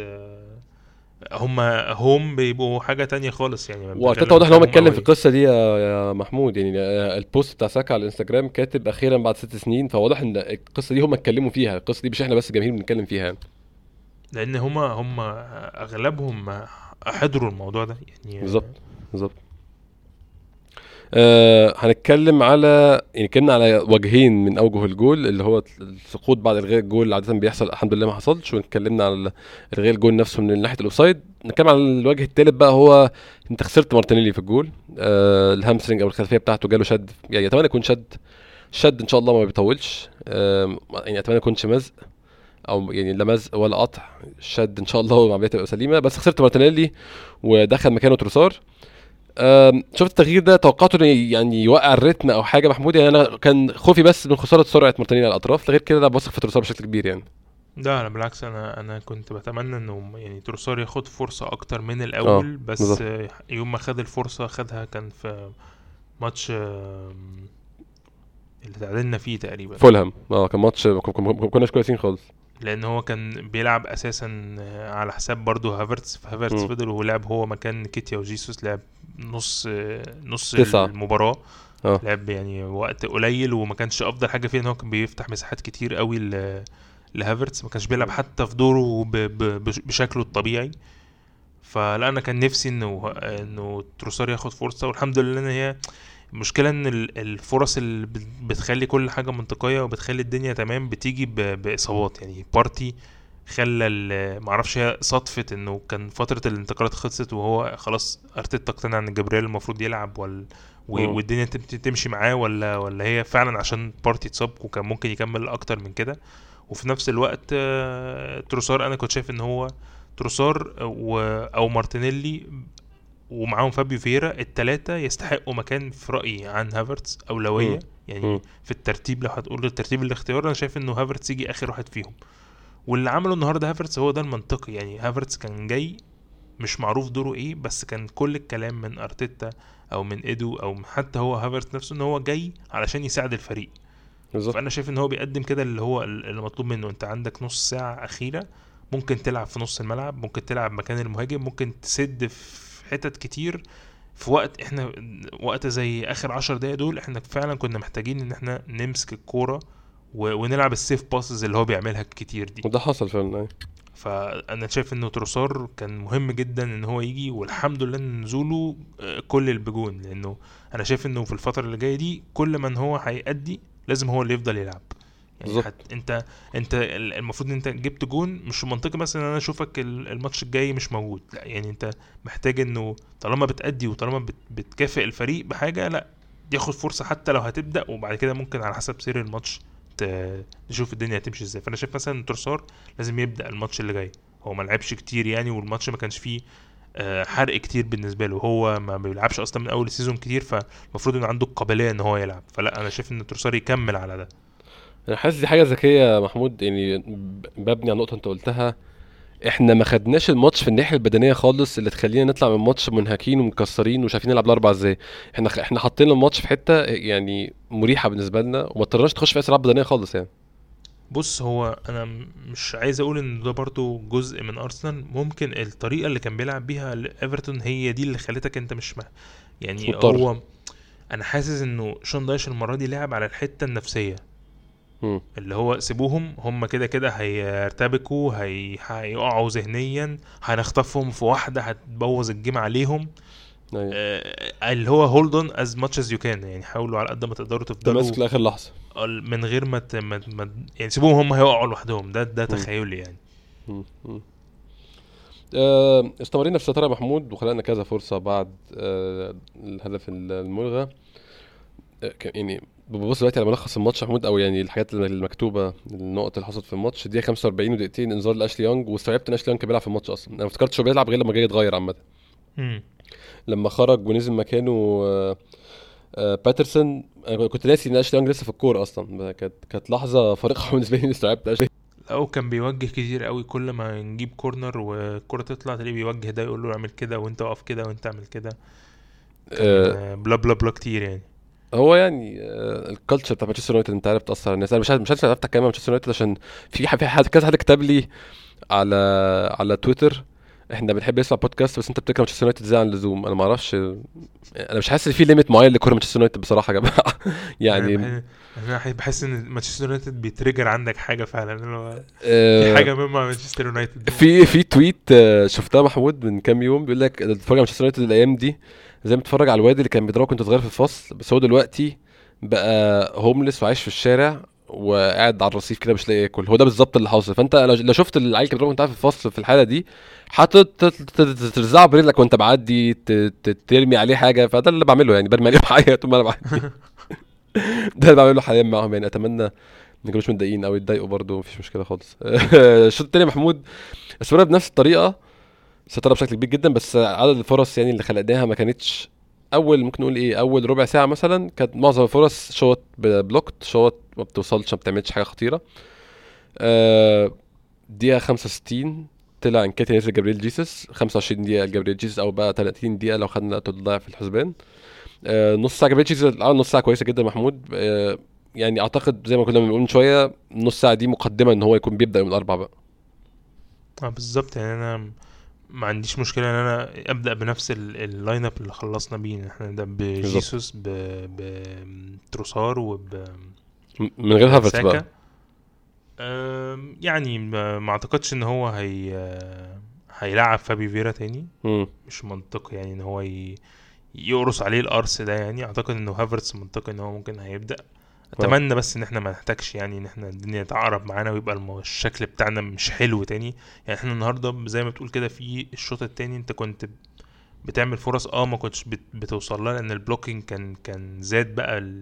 هم بيبقوا حاجه تانية خالص يعني. وارتيتا واضح ان هو متكلم في القصه دي يا محمود يعني, البوست بتاع ساكا على الانستجرام كاتب اخيرا بعد 6 سنين, فواضح ان القصه دي هم اتكلموا فيها. القصه دي مش احنا بس الجماهير بنتكلم فيها, لان هم اغلبهم حضروا الموضوع ده يعني. بالظبط. هنتكلم على يعني كنا على وجهين من اوجه الجول, اللي هو السقوط بعد الغاء الجول عاده بيحصل, الحمد لله ما حصلش, ونتكلمنا على الغاء الجول نفسه من ناحيه الاوفسايد. نتكلم على الوجه الثالث بقى, هو انت خسرت مارتينيلي في الجول, الهامسترينج او الخلفيه بتاعته جاله شد يعني, اتمنى يكون شد ان شاء الله ما بيطولش يعني, اتمنى يكونش مزق او يعني لا مزق ولا قطع, شد ان شاء الله والعمليه تبقى سليمه. بس خسرت مارتينيلي ودخل مكانه تروسار. شفت التغيير ده توقعته يعني يوقع الريتم او حاجه محمود يعني, انا كان خوفي بس من خساره سرعه مارتينيلي على الاطراف, غير كده انا بثق في تروسار بشكل كبير يعني. ده انا بالعكس انا كنت بتمنى انه يعني تروسار ياخد فرصه اكتر من الاول, بس بالضبط. يوم ما خد الفرصه خدها كان في ماتش اللي تعادلنا فيه تقريبا فولهام, كان ماتش ما كناش كويسين خالص, لان هو كان بيلعب اساسا على حساب برضه هافرتز, فهافرتز فضل ولعب هو مكان كيتيا وجيسوس, لعب نص المباراه, لعب يعني وقت قليل وما كانش افضل حاجه فيه, ان هو كان بيفتح مساحات كتير قوي لهافرتز ما كانش بيلعب حتى في دوره بشكله الطبيعي. فلأنا كان نفسي انه تروسار ياخد فرصه، والحمد لله ان هي المشكله ان الفرص اللي بتخلي كل حاجه منطقيه وبتخلي الدنيا تمام بتيجي باصابات. يعني بارتي خلى معرفش صدفه انه كان فتره الانتقالات خلصت وهو خلاص ارتيتا اقتنع ان جابرييل المفروض يلعب والدنيا تمشي معاه، ولا هي فعلا عشان بارتي اتصاب وكان ممكن يكمل اكتر من كده. وفي نفس الوقت تروسار انا كنت شايف ان هو تروسار او مارتينيلي ومعاهم فابيو فييرا الثلاثه يستحقوا مكان في رايي عن هافرتز اولويه. يعني في الترتيب لو هتقول الترتيب الاختيار انا شايف انه هافرتز يجي اخر واحد فيهم. واللي عمله النهارده هافرتز هو ده المنطقي. يعني هافرتز كان جاي مش معروف دوره ايه، بس كان كل الكلام من ارتيتا او من ايدو او حتى هو هافرتز نفسه ان هو جاي علشان يساعد الفريق بالظبط. فانا شايف ان هو بيقدم كده اللي هو المطلوب منه. انت عندك نص ساعه اخيره ممكن تلعب في نص الملعب، ممكن تلعب مكان المهاجم، ممكن تسد في حتت كتير في وقت. احنا وقت زي اخر 10 دقايق دول احنا فعلا كنا محتاجين ان احنا نمسك الكوره ونلعب السيف باسز اللي هو بيعملها كتير دي، وده حصل فعلا. ايه فانا شايف انه تروسار كان مهم جدا ان هو يجي، والحمد لله ان نزوله كل البجون، لانه انا شايف انه في الفتره اللي جايه دي كل من هو هيأدي لازم هو اللي يفضل يلعب. يعني انت المفروض ان انت جبت جون، مش منطقي مثلا انا اشوفك الماتش الجاي مش موجود. لا، يعني انت محتاج انه طالما بتأدي وطالما بتكافئ الفريق بحاجه، لا ياخد فرصه حتى لو هتبدأ، وبعد كده ممكن على حسب سير الماتش نشوف الدنيا هتمشي ازاي. فانا شايف مثلا تروسار لازم يبدأ الماتش اللي جاي. هو ما لعبش كتير يعني، والماتش ما كانش فيه حرق كتير بالنسبه له، هو ما بيلعبش اصلا من اول سيزون كتير، فالمفروض ان عنده القابليه ان هو يلعب. فلا انا شايف ان تروسار يكمل على ده. انا حاسس دي حاجه ذكيه محمود، يعني ببني على نقطه انت قلتها، احنا ما خدناش الماتش في الناحيه البدنيه خالص اللي تخلينا نطلع من الماتش منهكين ومكسرين وشايفين نلعب الاربعه ازاي. احنا حاطين الماتش في حته يعني مريحه بالنسبه لنا، وما اضطرناش تخش في اسرع بدنيه خالص. يعني بص، هو انا مش عايز اقول ان ده برضو جزء من ارسنال، ممكن الطريقه اللي كان بيلعب بيها ايفرتون هي دي اللي خلتك انت مش مع يعني مضطر. هو انا حاسس انه شون داييش المره دي لعب على الحته النفسيه اللي هو سيبوهم هم كده هيرتبكوا، هيقعوا ذهنيا، هنخطفهم في واحده هتبوظ الجيم عليهم. اللي هو هولدون از ماتش از يو كان، يعني حاولوا على قد ما تقدروا تفضلوا ماسك لاخر لحظه من غير ما يعني سيبوهم هم هيقعوا لوحدهم. ده تخيلي يعني. استمرينا في الستاره محمود، وخلقنا كذا فرصه بعد الهدف الملغى. يعني ببص دلوقتي على ملخص الماتش محمود، او يعني الحاجات المكتوبه، النقط اللي حصلت في الماتش دي 45 ودقيقتين انذار لاشلي يونج، واستوعبت ان اشلي يونج بيلعب في الماتش اصلا. انا ما افتكرتش هو بيلعب غير لما جاي يتغير عامه. لما خرج ونزل مكانه باترسون، انا كنت ناسي ان اشلي يونج لسه في الكوره اصلا. كانت لحظه فارقه بالنسبه لي، استوعبت اشلي لو كان بيوجه كتير قوي، كل ما نجيب كورنر والكره تطلع تلاقيه بيوجه ده يقول له اعمل كده وانت اقف كده وانت اعمل كده، بلا بلا بلا كتير. يعني هو يعني الكالتشر بتاع مانشستر يونايتد انت عارف بتاثر على الناس. انا مش عارف افتح كلام مانشستر يونايتد، عشان في حد كذا حد كتب لي على تويتر احنا بنحب نسمع بودكاست بس انت بتكره مانشستر يونايتد زي عن اللزوم. انا ما اعرفش، انا مش حاسس ان في ليميت معين لكره مانشستر يونايتد بصراحه يا جماعه. يعني انا بحس ان مانشستر يونايتد بيتريجر عندك حاجه فعلا، في حاجه مهمه مع مانشستر يونايتد. في تويت شفتها محمود من كام يوم بيقول لك اتفرج على مانشستر يونايتد الايام دي زي ما بتفرج على الواد اللي كان بيضربك وانت صغير في الفصل، بس هو دلوقتي بقى هوملس وعايش في الشارع وقاعد على الرصيف كده مش لاقي ياكل. هو ده بالظبط اللي حاصل. فانت لو شفت العيل كده وانت قاعد في الفصل في الحاله دي ترزعه برجلك وانت بعدي ترمي عليه حاجه، فده اللي بعمله. يعني برمي عليه حاجه طول ما انا بعدي، ده اللي بعمله حاليا معاهم. يعني اتمنى ما يكونوش متضايقين او يتضايقوا برده، مفيش مشكله خالص. الشوط الثاني محمود الصوره بنفس الطريقه، سترة بشكل كبير جدا، بس عدد الفرص يعني اللي خلقناها ما كانتش اول ممكن نقول ايه اول ربع ساعه مثلا كانت معظم الفرص شوت بلوكت، شوت ما بتوصلش، ما بتعملش حاجه خطيره. دقيقه 65 طلع انكيتيا نزل جابرييل جيسوس، 25 دقيقه جابرييل جيسوس او بقى 30 دقيقه لو خدنا وقت ضايع في الحسبان. نص ساعه جابرييل جيسوس، نص ساعه كويسه جدا محمود. يعني اعتقد زي ما كنا بنقول من شويه نص ساعه دي مقدمه ان هو يكون بيبدا يوم الاربعاء بقى. بالظبط. يعني انا ما عنديش مشكله ان انا ابدا بنفس اللاين اب اللي خلصنا بيه احنا، ده بجيسوس بتروسار وب من غير هافرتز بقى. يعني ما اعتقدش ان هو هيلعب فابيو فييرا تاني. مش منطقي يعني ان هو يقرص عليه القرص ده. يعني اعتقد انه هافرتز منطقي ان هو ممكن هيبدا. اتمنى بس ان احنا ما نحتاجش يعني ان احنا الدنيا تتعرب معانا ويبقى الشكل بتاعنا مش حلو تاني. يعني احنا النهارده زي ما بتقول كده في الشوط التاني انت كنت بتعمل فرص ما كنتش بتوصل لها لان البلوكينج كان زاد بقى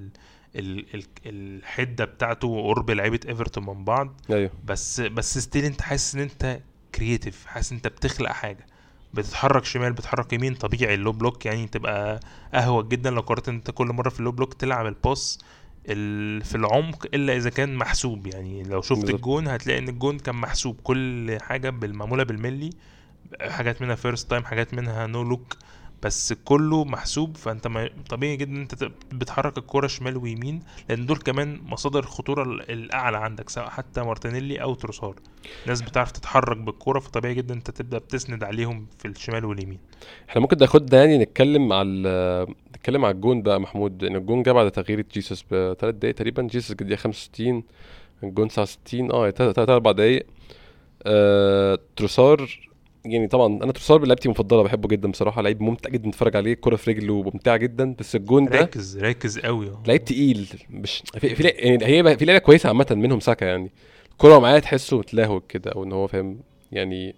الحده بتاعته وقرب لعيبه ايفرتون من بعض. أيوه. بس ستيل انت حاسس ان انت كرييتيف, حاسس انت بتخلق حاجه, بتتحرك شمال بتتحرك يمين. طبيعي اللو بلوك يعني تبقى اهوى جدا لو قررت انت كل مره في اللو بلوك تلعب الباس في العمق الا اذا كان محسوب. يعني لو شفت الجون هتلاقي ان الجون كان محسوب, كل حاجه بالمعموله بالملي, حاجات منها فيرست تايم حاجات منها نو لوك بس كله محسوب. فانت طبيعي جدا انت بتحرك الكرة شمال ويمين لان دول كمان مصادر الخطورة الاعلى عندك, سواء حتى مارتينيلي او تروسار, ناس بتعرف تتحرك بالكرة. فطبيعي جدا انت تبدأ بتسند عليهم في الشمال واليمين. احنا ممكن ناخد يعني نتكلم على الجون بقى محمود. ان الجون جه بعد تغيير جيسوس ب3 دقايق تقريبا. جيسوس جه 65, الجون 69 3-4 دقايق. تروسار يعني طبعا انا تروسار بلعبتي مفضله, بحبه جدا بصراحه, لعيب ممتع جدا نتفرج عليه, كرة في رجله ممتعه جدا. بس الجون ده ركز قوي, لعيب تقيل. مش في يعني هي في لعبه كويسه عامه منهم ساكا, يعني الكره معاه تحسه متلاهو كده, او ان هو فاهم يعني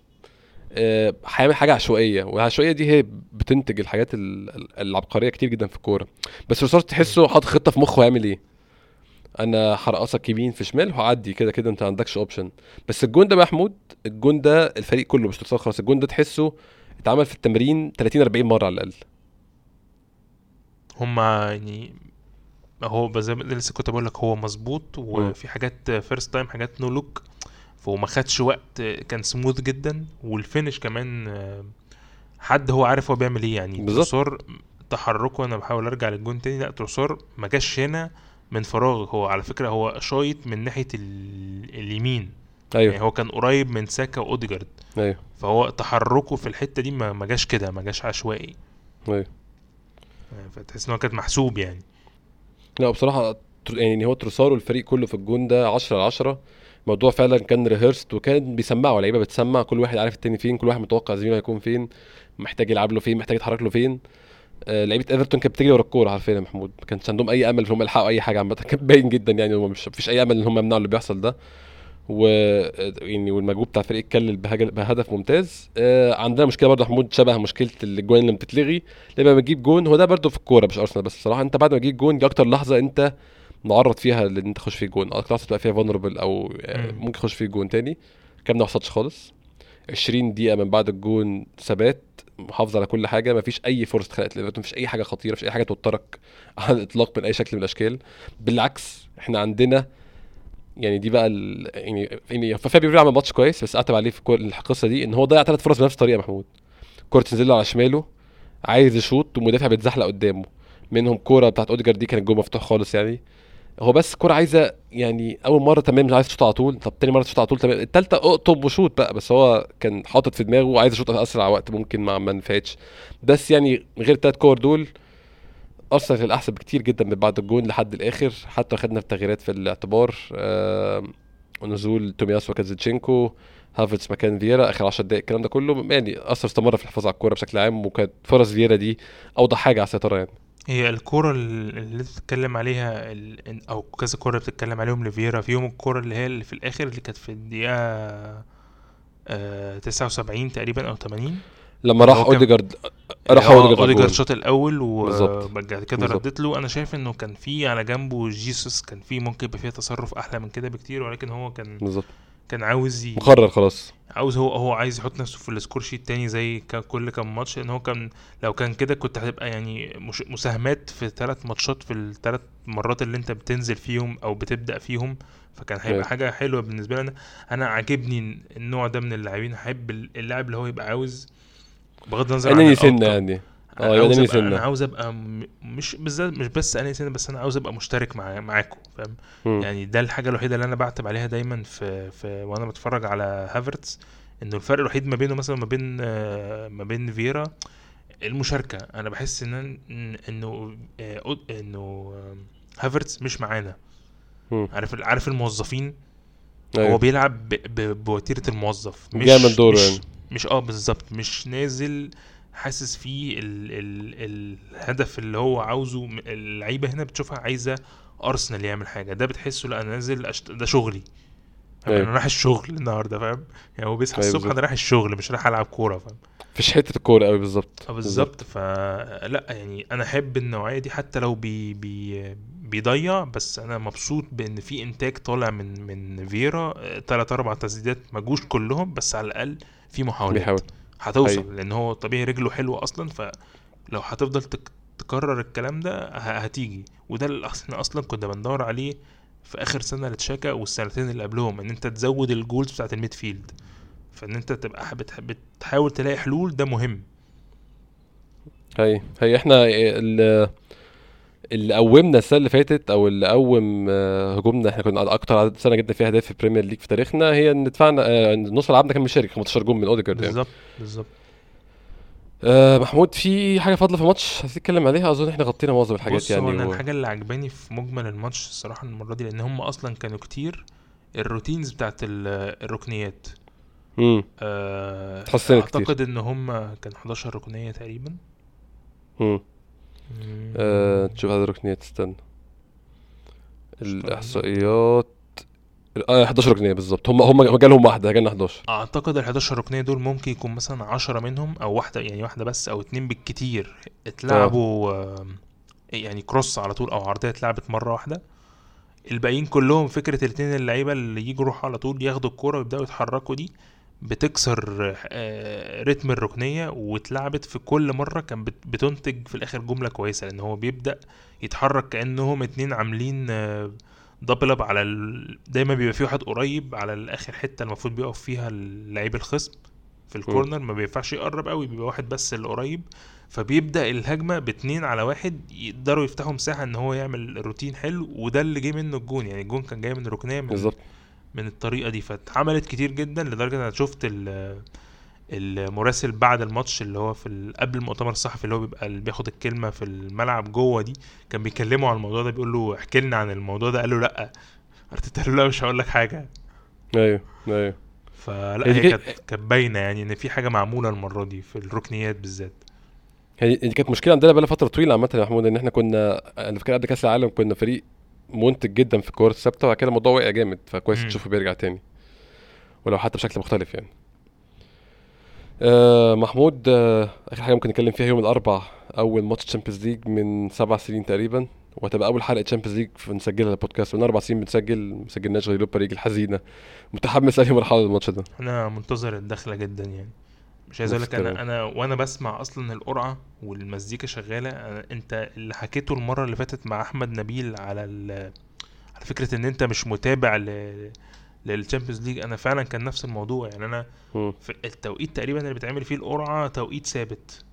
هيعمل حاجه عشوائيه, والعشوائيه دي هي بتنتج الحاجات العبقريه كتير جدا في الكوره. بس تروسار تحسه حاطط خطه في مخه هيعمل ايه, انا هرقصك يمين في شمال وهعدي كده كده, انت ما عندكش اوبشن. بس الجون ده محمود, الجون ده الفريق كله مش تروسار خلاص, الجون ده تحسه اتعمل في التمرين 30-40 مره على الاقل. هما يعني هو زي ما لسه كنت بقول لك, هو مظبوط وفي حاجات فيرست تايم حاجات نو لوك, فهو ما خدش وقت, كان سموث جدا. والفينش كمان حد هو عارف هو بيعمل ايه. يعني تروسار تحركه, انا بحاول ارجع للجون تاني, لا تروسار ما جاش هنا من فراغ. هو على فكرة هو شايط من ناحية اليمين. أيوه. يعني هو كان قريب من ساكا وأوديجارد. أيوه. فهو تحركه في الحتة دي ما جاش كده, ما جاش عشوائي. أيوه. فتحس انه كانت محسوب يعني. لا بصراحة يعني هو تروسار والفريق كله في الجون ده 10/10. الموضوع فعلا كان ريهيرست, وكان بيسمعوا لعيبة بتسمع, كل واحد عارف التاني فين, كل واحد متوقع زميله هيكون فين, محتاج يلعب له فين, محتاج يتحرك له فين. لعيبه ايفرتون كانت بتجري ورا الكوره عارفين يا محمود, ما كانش عندهم اي امل انهم يلحقوا اي حاجه. عامه كان باين جدا يعني هم مش فيش اي امل ان هم يمنعوا اللي بيحصل ده. و يعني والمجهود بتاع الفريق اتكلل بهدف ممتاز. عندنا مشكله برده محمود شبه مشكله الجوان اللي بتتلغي. لما بتجيب جون هو ده برده في الكوره مش ارسنال بس بصراحه, انت بعد ما تجيب جون دي اكتر لحظه انت معرض فيها ان انت تخش فيه جون, اكتر لحظه تبقى فيها فولنربل او ممكن تخش فيه جون تاني. كان ما حصلش خالص. 20 دقيقه من بعد الجون ثبات, محافظه على كل حاجه, مفيش اي فرصه اتخلقت لإيفرتون, مفيش اي حاجه خطيره, مفيش اي حاجه توترك على الاطلاق من اي شكل من الاشكال. بالعكس احنا عندنا يعني دي بقى يعني فابيو فييرا عمل ماتش كويس, بس اعتب عليه في القصه دي ان هو ضيع 3 فرص بنفس الطريقه محمود. كره تنزل له على شماله عايز يشوط ومدافع بيتزحلق قدامه, منهم كوره بتاعت اوديجارد دي كان الجول مفتوح خالص. يعني هو بس كوره عايزه يعني اول مره تمام مش عايز تشوط على طول, طب تاني مره تشوط على طول, تمام الثالثه اقطب وشوط بقى. بس هو كان حاطط في دماغه عايز يشوط اسرع وقت ممكن, ما نفعتش. بس يعني غير الثلاث كور دول ارسنال الاحسن بكتير جدا من بعد الجون لحد الاخر. حتى خدنا في تغييرات في الاعتبار, نزول توميّاسو وكازيتشينكو, هافرتز مكان فييرا اخر 10 دقائق, الكلام ده كله يعني اثر استمر في الحفاظ على الكوره بشكل عام. وكانت فرص فييرا دي اوضح حاجه على السيطره. يعني هي الكرة اللي بتتكلم عليها او كذا كرة بتتكلم عليهم لفييرا فيهم, الكرة اللي هي اللي في الاخر اللي كانت في الدقيقة 79 تقريبا او 80 لما راح اوديجارد الشوط الاول, وبعد كده ردت له. انا شايف انه كان في على جنبه جيسوس, كان في ممكن يبقى فيها تصرف احلى من كده بكتير, ولكن هو كان عاوز مقرر خلاص, عاوز هو عايز يحط نفسه في السكور شيت الثاني زي كل كام ماتش. ان هو كان لو كان كده كنت هتبقى يعني مساهمات في 3 ماتشات في الثلاث مرات اللي انت بتنزل فيهم او بتبدا فيهم, فكان هيبقى حاجه حلوه بالنسبه لنا. انا عاجبني النوع ده من اللاعبين, احب اللاعب اللي هو يبقى عاوز بغض النظر عن انا عاوز ابقى مش بالذات مش بس انا سنه, بس انا عاوز ابقى مشترك معاكم فاهم. يعني ده الحاجه الوحيده اللي انا بعتب عليها دايما في وانا بتفرج على هافرتز, انه الفرق الوحيد ما بينه مثلا ما بين فييرا المشاركه. انا بحس انه هافرتز مش معانا, عارف الموظفين أيوة. هو بيلعب بوتيرة الموظف, مش جامد دوره يعني, مش بالظبط, مش نازل حاسس فيه الهدف اللي هو عاوزه. اللعيبة هنا بتشوفها عايزة أرسنال يعمل حاجة, ده بتحسه لأ أنا نازل ده شغلي, أيوة. أنا راح الشغل النهاردة, فاهم يعني, هو بيصحى الصبح أنا راح الشغل مش راح ألعب كورة, فاهم, فيش حتة الكورة قوي بالظبط بالظبط. فلا يعني أنا أحب النوعية دي حتى لو بيضيع, بس أنا مبسوط بأن في إنتاج طالع من فييرا. 3-4 تسديدات ما جوش كلهم, بس على الأقل في محاولات بيحاول. هتوصل أيوة. لأن هو طبيعي رجله حلوة أصلا, فلو هتفضل تكرر الكلام ده هتيجي. وده اللي أصلا كنا بندور عليه في آخر سنة لتشاكا والسنتين اللي قبلهم, أن أنت تزود الجولز بتاعة الميدفيلد, فان انت تبقى بتحاول تلاقي حلول, ده مهم. هي احنا اللي قومنا السنه اللي فاتت, او اللي قوم هجومنا, احنا كنا اكتر عدد سنه جدا فيها اهداف في البريمير ليج في تاريخنا, هي ان دفعنا نص لعبنا كان مشارك 15 جون من اوديجارد يعني. بالظبط بالظبط. محمود, في حاجه فاضله في الماتش هتتكلم عليها؟ اظن احنا غطينا معظم الحاجات يعني. بص, الحاجه اللي عجباني في مجمل الماتش الصراحه المره دي, لان هم اصلا كانوا كتير الروتينز بتاعه الركنيات اعتقد كتير. ان هم كان 11 ركنيه تقريبا. تشوف هذه الركنيه, تستنى الاحصائيات. 11 ركنيه بالظبط, هم جالهم واحده, جالنا 11. اعتقد ال 11 ركنيه دول ممكن يكون مثلا 10 منهم او واحده, يعني واحده بس او 2 بالكتير اتلعبوا يعني كروس على طول, او عرضيه اتلعبت مره واحده. الباقيين كلهم فكرة الاثنين اللعيبة اللي يجوا يروحوا على طول ياخدوا الكرة ويبدأوا يتحركوا, دي بتكسر رتم الركنية, واتلعبت في كل مرة كان بتنتج في الاخر جملة كويسة, لان هو بيبدأ يتحرك كأنهم اتنين عاملين دبل اب على دايما بيبقى فيه واحد قريب على الاخر حتة المفروض بيقف فيها اللعيب الخصم في الكورنر, ما بينفعش يقرب قوي, بيبقى واحد بس اللي قريب, فبيبدأ الهجمة باتنين على واحد, يقدروا يفتحوا مساحة ان هو يعمل روتين حلو, وده اللي جاي منه الجون يعني. الجون كان جاي من ركنية من الطريقة دي, فاتعملت كتير جدا لدرجة انا شفت المراسل بعد الماتش اللي هو في قبل المؤتمر الصحفي اللي هو بيبقى اللي بياخد الكلمة في الملعب جوه دي, كان بيكلموا عن الموضوع ده, بيقول له احكي لنا عن الموضوع ده, قال له لا, ارتيتا له لا مش هقول لك حاجة. ايوه فلا هي كانت باينه يعني ان في حاجه معموله المره دي في الركنيات بالذات. هي دي كانت مشكله عندنا بقى فتره طويله عامه يا محمود, ان احنا كنا انا فاكر قبل كاس العالم كنا فريق منتج جدا في الكوره الثابته, وبعد كده الموضوع وقع جامد, فكويس تشوفه بيرجع تاني ولو حتى بشكل مختلف يعني. محمود, اخر حاجه ممكن نتكلم فيها يوم الاربعاء اول ماتش تشامبيونز ليج من 7 سنين تقريبا, وهتبقى اول حلقه تشامبيونز ليج بنسجلها للبودكاست من 4 سنين, مسجلناش غير لوبا ريج الحزينه. متحمس قوي مرحله الماتش ده, انا منتظر الدخله جدا يعني, مش عايز اقول لك انا وانا بسمع اصلا القرعه والمزيكا شغاله. انت اللي حكيته المره اللي فاتت مع احمد نبيل على فكره ان انت مش متابع للتشامبيونز ليج, انا فعلا كان نفس الموضوع يعني. انا في التوقيت تقريبا اللي بتعمل فيه القرعه توقيت ثابت,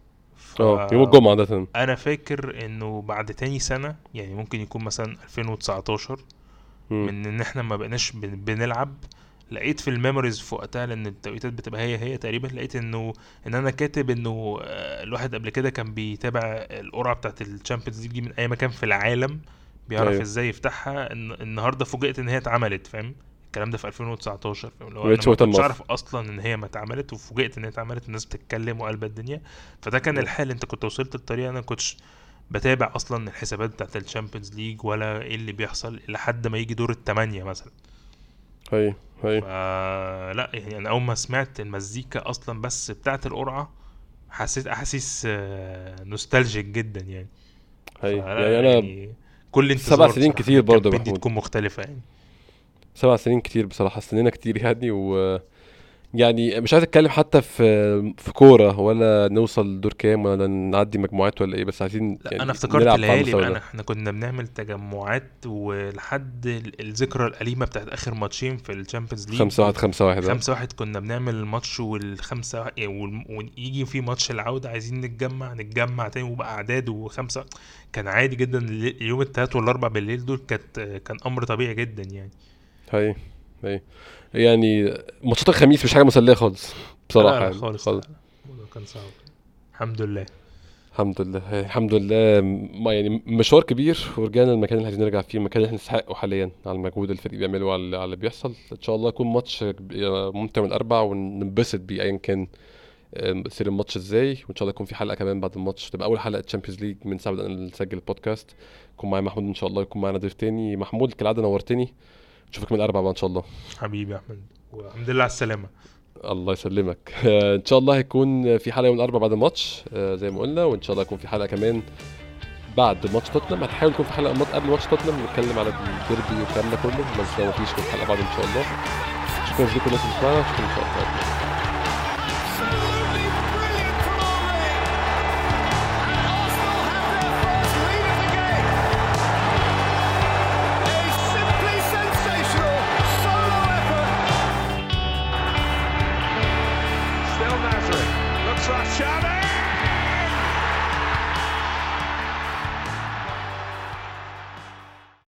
يوم الجمعة ده. انا فاكر انه بعد تاني سنة يعني ممكن يكون مثلا 2019 من ان احنا ما بقناش بنلعب, لقيت في الميموريز في وقتها, لان التوقيتات بتبقى هي تقريبا, لقيت انه انا كاتب انه الواحد قبل كده كان بيتابع القرعة بتاعة الشامبيونز ليج من اي مكان في العالم, بيعرف أيوه. ازاي يفتحها. النهاردة فوجئت ان هي اتعملت, فاهم الكلام ده في 2019, مش عارف اصلا ان هي ما اتعملت, وفوجئت ان هي اتعملت, الناس بتتكلم وقلبت الدنيا. فده كان الحال, انت كنت وصلت للطريقه, انا كنتش بتابع اصلا الحسابات بتاعه الشامبيونز ليج ولا ايه اللي بيحصل لحد ما يجي دور ال8 مثلا. هي لا يعني انا اول ما سمعت المزيكا اصلا بس بتاعه القرعه حسيت احاسيس نوستالجيك جدا يعني. يعني انا كل انت 7 سنين كتير برضه بدي تكون مختلفه يعني. 7 سنين كتير بصراحة, استنينا كتير يعني, و يعني مش عايز اتكلم حتى في كورة ولا نوصل دور كام ولا نعدي مجموعات ولا ايه, بس عايزين يعني انا افتكرت ليالي بقى, احنا كنا بنعمل تجمعات ولحد الذكرى الأليمة بتاعت اخر ماتشين في الشامبيونز ليج 5-1 كنا بنعمل الماتش والخمسة ويجي في ماتش العودة عايزين نتجمع تاني وبقى اعداد و5. كان عادي جدا اليوم الثلاث والاربع بالليل دول كان امر طبيعي جدا يعني. هاي يعني ماتشات الخميس مش حاجه مسليه خالص بصراحه, خالص. الموضوع كان صعب الحمد لله. الحمد لله الحمد لله، ما يعني مشوار كبير ورجعنا المكان اللي عايزين نرجع فيه، المكان اللي احنا نستحقه حاليا على المجهود الفريق بيعمله على اللي بيحصل. ان شاء الله يكون ماتش ممتع من الاربع وننبسط بيه ايا كان سير الماتش ازاي. وان شاء الله يكون في حلقه كمان بعد الماتش، تبقى اول حلقه تشامبيونز ليج من ساعه بدأنا نسجل البودكاست. يكون معايا محمود ان شاء الله، يكون معانا ضيف تاني. محمود كالعاده نورتني، نشوفك من الاربع بقى ان شاء الله حبيبي يا احمد، والحمد لله على السلامه. الله يسلمك. ان شاء الله هيكون في حلقه يوم الاربعاء بعد الماتش زي ما قلنا، وان شاء الله يكون في حلقه كمان بعد ماتش توتنهام. هنحاول يكون في حلقه قبل ماتش توتنهام نتكلم على الديربي والكلام ده كله، بس ما فيش حلقه بعد ان شاء الله. شكرا لكم الناس اللي بتسمعنا، شكرا ان شاء الله.